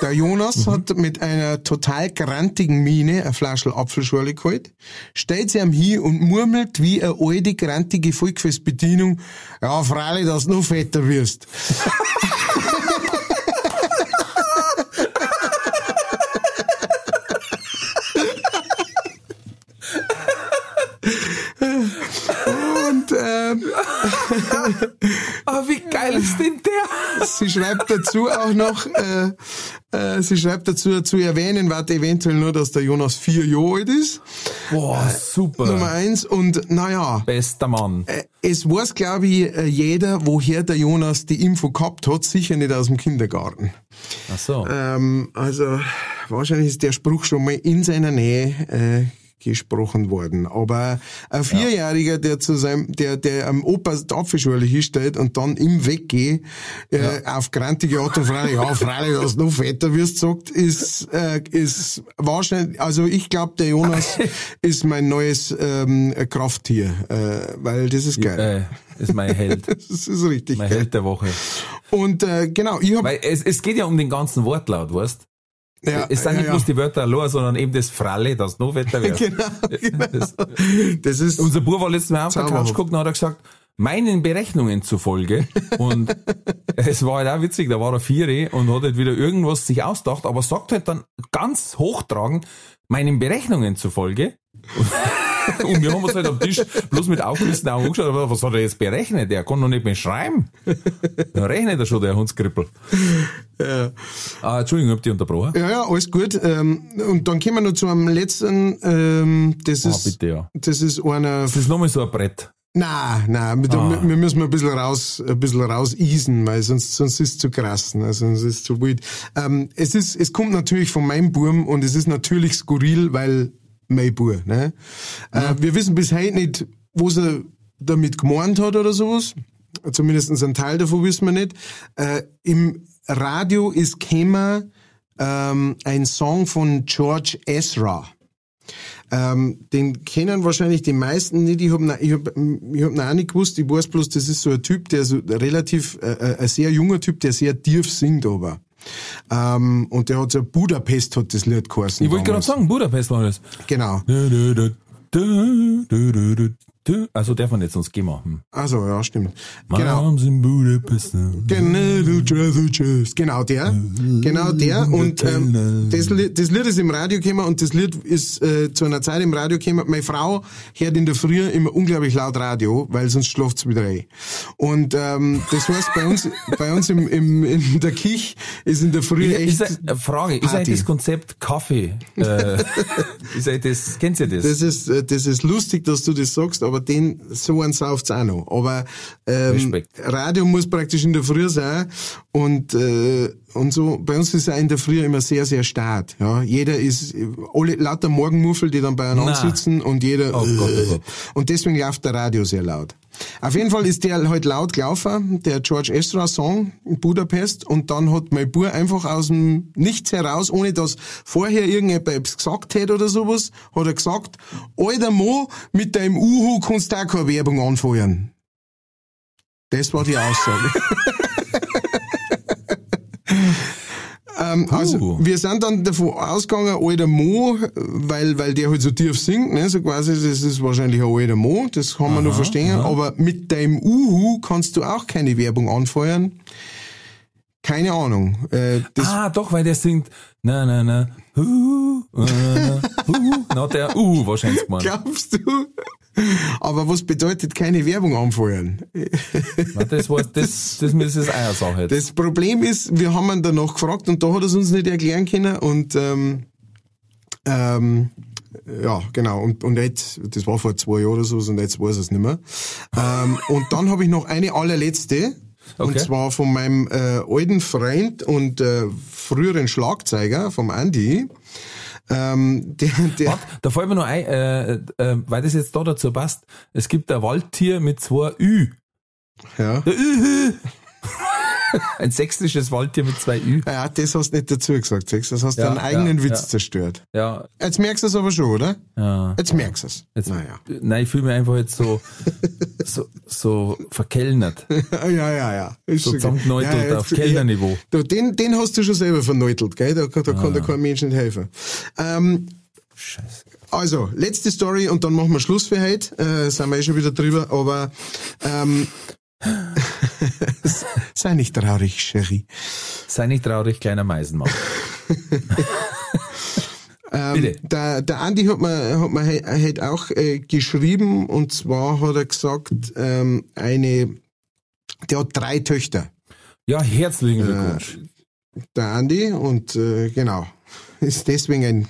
Der Jonas hat mit einer total grantigen Miene eine Flasche Apfelschorle geholt, stellt sie am hin und murmelt wie eine alte, grantige Volksfestbedienung, ja, freilich, dass du noch fetter wirst. Und ähm, aber wie geil ist denn der? sie schreibt dazu auch noch, äh, äh, sie schreibt dazu, zu erwähnen, warte eventuell nur, dass der Jonas vier Jahre alt ist. Boah, super. Äh, Nummer eins. Und naja. Bester Mann. Äh, es weiß, glaube ich, jeder, woher der Jonas die Info gehabt hat, sicher nicht aus dem Kindergarten. Ach so. Ähm, also wahrscheinlich ist der Spruch schon mal in seiner Nähe äh, gesprochen worden. Aber ein Vierjähriger, der zu seinem, der, der am Opa der Apfelschorle hinstellt und dann im Weggehen, äh, ja. auf grantige Art und Weise, ja, freilich, dass du noch fetter wirst, sagt, ist, äh, ist wahrscheinlich, also ich glaube, der Jonas ist mein neues, ähm, Krafttier, äh, weil das ist geil. Ja, äh, ist mein Held. Das ist richtig mein geil. Mein Held der Woche. Und, äh, genau, ich hab, weil es, es geht ja um den ganzen Wortlaut, weißt? Ja, es sind ja, nicht ja. bloß die Wörter allein, sondern eben das Fralle, das noch wetter wird. Genau, genau. Das, das ist unser Bub war letztes Mal auf der Couch geguckt und hat er gesagt, meinen Berechnungen zufolge. Und es war halt auch witzig, da war er vier und hat halt wieder irgendwas sich ausgedacht, aber sagt halt dann ganz hochtragend, meinen Berechnungen zufolge. Und wir haben uns halt am Tisch bloß mit aufgerissenen Augen angeschaut, aber was hat er jetzt berechnet? Er kann noch nicht mehr schreiben. Dann rechnet er schon, der Hundskrippel. Ja. Ah, Entschuldigung, ich hab dich unterbrochen. Ja, ja, alles gut. Und dann kommen wir noch zu einem letzten, das ist, ah, bitte, ja. das ist einer. Das ist nochmal so ein Brett. Nein, nein, ah. wir müssen ein bisschen raus, ein bisschen rausisen, weil sonst, sonst ist es zu krass, ne? Sonst ist es zu wild. Ähm, es ist, es kommt natürlich von meinem Burm und es ist natürlich skurril, weil mein Bur, ne? Ja. Äh, wir wissen bis heute nicht, was er damit gemeint hat oder sowas. Zumindest ein Teil davon wissen wir nicht. Äh, im Radio ist gekommen, ähm, ein Song von George Ezra. Ähm, den kennen wahrscheinlich die meisten nicht. Ich habe ihn ich hab, ich hab auch nicht gewusst. Ich weiß bloß, das ist so ein Typ, der so relativ, äh, ein sehr junger Typ, der sehr tief singt aber. Ähm, und der hat so, Budapest hat das Lied geheißen. Ich wollte gerade sagen, Budapest war das. Genau. Also darf man jetzt, sonst gehen wir. Hm. Also, ja, stimmt. Genau. Genau der. Genau der. Und ähm, das, Lied, das Lied ist im Radio gekommen und das Lied ist äh, zu einer Zeit im Radio gekommen. Meine Frau hört in der Früh immer unglaublich laut Radio, weil sonst schlaft sie wieder rein. Und ähm, das heißt, bei uns bei uns im, im, in der Kich ist in der Früh ich, echt ist eine Frage, Party. Ist eigentlich das Konzept Kaffee? Äh, ist das, kennst du das? Das ist, das ist lustig, dass du das sagst, aber den, so einen sauft's auch noch. Aber ähm, Respekt. Radio muss praktisch in der Früh sein und äh, und so, bei uns ist es auch in der Früh immer sehr, sehr stark. Ja, jeder ist, alle lauter Morgenmuffel, die dann beieinander Nein. sitzen und jeder, oh Gott, oh Gott. Und deswegen läuft der Radio sehr laut. Auf jeden Fall ist der halt laut gelaufen, der George Ezra Song in Budapest, und dann hat mein Bub einfach aus dem Nichts heraus, ohne dass vorher irgendjemand gesagt hätte oder sowas, hat er gesagt, alter Mo, mit deinem Uhu kannst du auch keine Werbung anfeuern. Das war die Aussage. Ähm, uh. Also, wir sind dann davon ausgegangen, alter Mo, weil, weil der halt so tief singt, ne, so quasi, das ist wahrscheinlich ein alter Mo, das kann man aha, noch verstehen, aha. aber mit deinem Uhu kannst du auch keine Werbung anfeuern. Keine Ahnung. Äh, das ah, doch, weil der singt, na, na, na, Uhu, na, na, Uhu, na, der Uhu wahrscheinlich gemeint. Glaubst du? Aber was bedeutet keine Werbung anfeuern? Das war, das, das ist jetzt eine Sache. Das Problem ist, wir haben ihn danach gefragt und da hat er es uns nicht erklären können und, ähm, ähm, ja, genau, und, und jetzt, das war vor zwei Jahren oder so, und jetzt weiß er es nicht mehr. Ähm, und dann habe ich noch eine allerletzte, okay. Und zwar von meinem, äh, alten Freund und, äh, früheren Schlagzeuger, vom Andi. Ähm, der, der Warte, da fällt mir noch ein, äh, äh, weil das jetzt da dazu passt. Es gibt ein Waldtier mit zwei Ü. Ja. Der Ü-Hü. Ein sächsisches Waldtier mit zwei Ü. Ja, das hast du nicht dazu gesagt, Sex. Das hast du ja, deinen eigenen ja, Witz ja. zerstört. Ja. Jetzt merkst du es aber schon, oder? Ja. Jetzt merkst du es. Jetzt, naja. Nein, ich fühle mich einfach jetzt so, so, so verkellnert. Ja, ja, ja. Ist so zusammengeneutelt ja, ja, auf Kellnerniveau. Ja, den, den hast du schon selber verneutelt, gell? Da, da ja. kann dir kein Mensch nicht helfen. Ähm, Scheiße. Also, letzte Story und dann machen wir Schluss für heute. Äh, sind wir eh schon wieder drüber, aber, ähm, sei nicht traurig, Cherie. Sei nicht traurig, kleiner Meisenmann. ähm, der, der Andi hat mir, hat mir halt auch äh, geschrieben, und zwar hat er gesagt, ähm, eine, der hat drei Töchter. Ja, herzlichen Glückwunsch. Äh, der Andi und äh, genau, ist deswegen ein,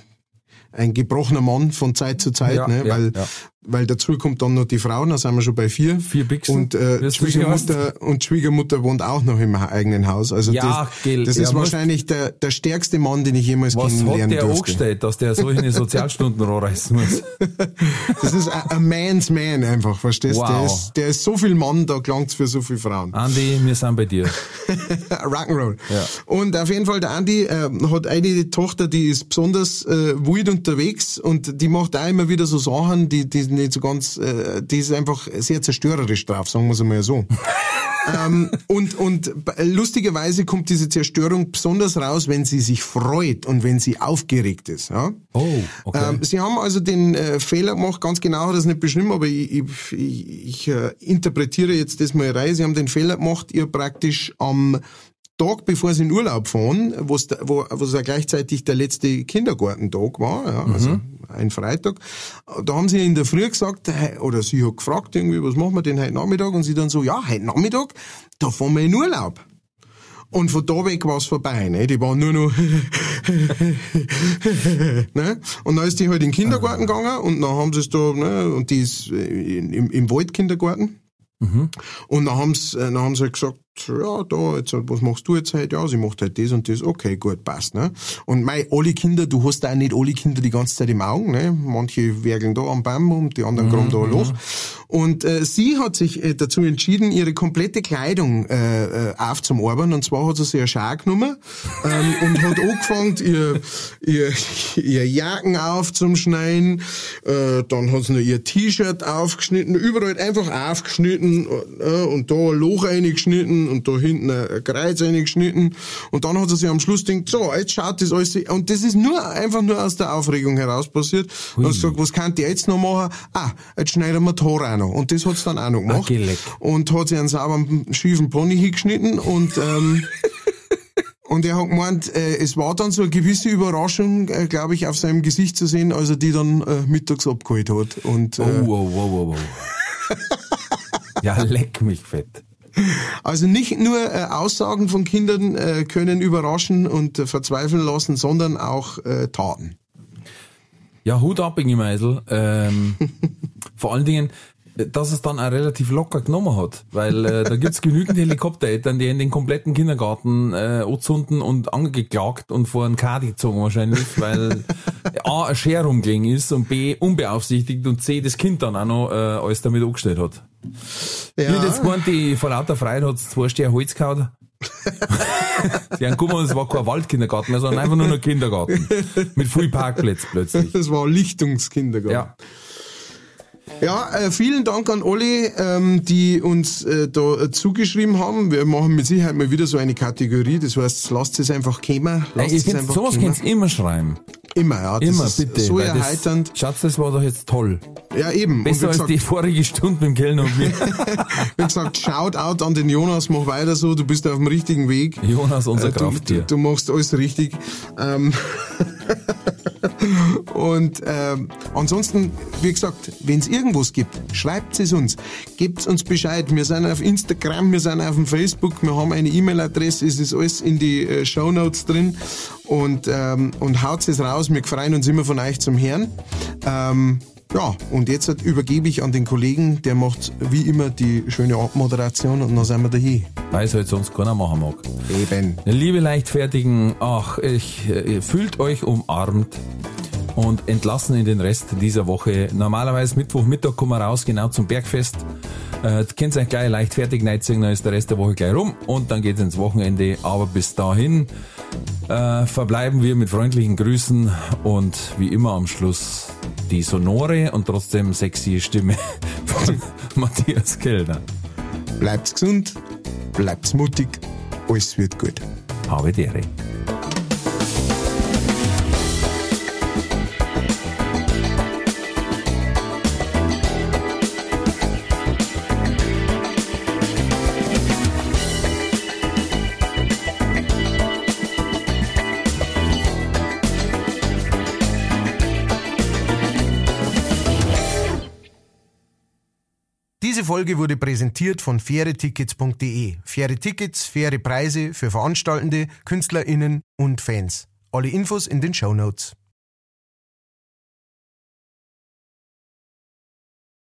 ein gebrochener Mann von Zeit zu Zeit, ja, ne? Ja, weil, ja. weil dazu kommt dann noch die Frau, da sind wir schon bei vier. Vier Bixen. Und, äh, Schwiegermutter, und Schwiegermutter wohnt auch noch im eigenen Haus. Also ja, das, gell, das ist wahrscheinlich der, der stärkste Mann, den ich jemals kennenlernen durfte. Was hat der angestellt, dass der solche Sozialstunden anreißen muss? Das ist ein man's man einfach, verstehst du? Wow. Der ist, der ist so viel Mann, da klangt's für so viele Frauen. Andi, wir sind bei dir. Rock'n'Roll. Ja. Und auf jeden Fall, der Andi äh, hat eine Tochter, die ist besonders äh, wild unterwegs und die macht auch immer wieder so Sachen, die, die nicht so ganz, äh, die ist einfach sehr zerstörerisch drauf, sagen wir es einmal so. ähm, und, und lustigerweise kommt diese Zerstörung besonders raus, wenn sie sich freut und wenn sie aufgeregt ist. Ja? Oh, okay. Ähm, sie haben also den äh, Fehler gemacht, ganz genau hat das nicht beschrieben, aber ich, ich, ich äh, interpretiere jetzt das mal rein. Sie haben den Fehler gemacht, ihr praktisch am Tag, bevor sie in Urlaub fahren, wo's da, wo es ja gleichzeitig der letzte Kindergartentag war, ja, mhm. also ein Freitag, da haben sie in der Früh gesagt, oder sie hat gefragt irgendwie, was machen wir denn heute Nachmittag? Und sie dann so, ja, heute Nachmittag, da fahren wir in Urlaub. Und von da weg war es vorbei, ne? Die waren nur noch, ne? Und dann ist die halt in den Kindergarten gegangen und dann haben sie es da, ne? Und die ist im, im Waldkindergarten. Mhm. Und dann haben sie, dann haben sie halt gesagt, ja, da, jetzt, was machst du jetzt heute? Ja, sie macht halt das und das. Okay, gut, passt, ne? Und mei, alle Kinder, du hast auch nicht alle Kinder die ganze Zeit im Auge, ne? Manche werkeln da am Baum und die anderen graben mhm, da ein Loch. Ja. Und äh, sie hat sich äh, dazu entschieden, ihre komplette Kleidung äh, aufzuarbeiten. Und zwar hat sie sich eine Schar genommen ähm, und hat angefangen, ihr, ihr, ihr Jacken aufzuschneiden. Äh, dann hat sie noch ihr T-Shirt aufgeschnitten, überall einfach aufgeschnitten äh, und da ein Loch reingeschnitten und da hinten ein Kreuz reingeschnitten. Und dann hat sie sich am Schluss gedacht, so, jetzt schaut das alles. Und das ist nur einfach nur aus der Aufregung heraus passiert. Hui. Und sie hat gesagt, was kann die jetzt noch machen? Ah, jetzt schneiden wir die Haare noch. Und das hat sie dann auch noch gemacht. Ach, und hat sich einen sauberen, schiefen Pony hingeschnitten. Und ähm, und er hat gemeint, äh, es war dann so eine gewisse Überraschung, äh, glaube ich, auf seinem Gesicht zu sehen, als er die dann äh, mittags abgeholt hat. Und, äh, oh, wow, wow, wow, wow. Ja, leck mich fett. Also nicht nur äh, Aussagen von Kindern äh, können überraschen und äh, verzweifeln lassen, sondern auch äh, Taten. Ja, Hut ab, Inge Meisel. Ähm, vor allen Dingen, dass es dann auch relativ locker genommen hat, weil äh, da gibt's genügend Helikoptereltern, die in den kompletten Kindergarten äh, anzünden und angeklagt und vor einen Kadi gezogen wahrscheinlich, weil A, eine Schere rumgegangen ist und B, unbeaufsichtigt und C, das Kind dann auch noch äh, alles damit angestellt hat. Ja. Ich hätte jetzt gemeint, die vor lauter Freiheit hat zwei Stier Holz gehauen. Sie haben gekommen und es war kein Waldkindergarten mehr, sondern einfach nur ein Kindergarten. Mit viel Parkplätzen plötzlich. Das war ein Lichtungskindergarten. Ja. Ja, äh, vielen Dank an alle, ähm, die uns äh, da äh, zugeschrieben haben. Wir machen mit Sicherheit mal wieder so eine Kategorie. Das heißt, lasst es einfach kämen. Lasst es einfach sowas kämen. Kannst du immer schreiben. Immer, ja. Das immer, ist bitte. So erheiternd. Das, Schatz, das war doch jetzt toll. Ja, eben. Besser als gesagt, die vorige Stunde mit dem Kellner und mir. Wie gesagt, Shoutout an den Jonas, mach weiter so, du bist auf dem richtigen Weg. Jonas, unser äh, du, Krafttier. Du, du machst alles richtig. Ähm und ähm, ansonsten, wie gesagt, wenn es irgendwas gibt, schreibt es uns. Gebt uns Bescheid. Wir sind auf Instagram, wir sind auf dem Facebook, wir haben eine E-Mail-Adresse, es ist alles in die äh, Shownotes drin. Und, ähm, und haut es raus, wir freuen uns immer von euch zum Herrn. Ähm, ja, und jetzt halt übergebe ich an den Kollegen, der macht wie immer die schöne Abmoderation und dann sind wir dahin. Weil es halt sonst keiner machen mag. Eben. Liebe Leichtfertigen, ach, ich, ihr fühlt euch umarmt und entlassen in den Rest dieser Woche. Normalerweise Mittwochmittag kommen wir raus, genau zum Bergfest. Äh, könnt ihr euch gleich leichtfertig reinziehen, dann ist der Rest der Woche gleich rum und dann geht's ins Wochenende. Aber bis dahin äh, verbleiben wir mit freundlichen Grüßen und wie immer am Schluss die sonore und trotzdem sexy Stimme von Matthias Kellner. Bleibt's gesund, bleibt's mutig, alles wird gut. Habe die Ehre. Diese Folge wurde präsentiert von faire-tickets.de. Faire Tickets, faire Preise für Veranstaltende, KünstlerInnen und Fans. Alle Infos in den Shownotes.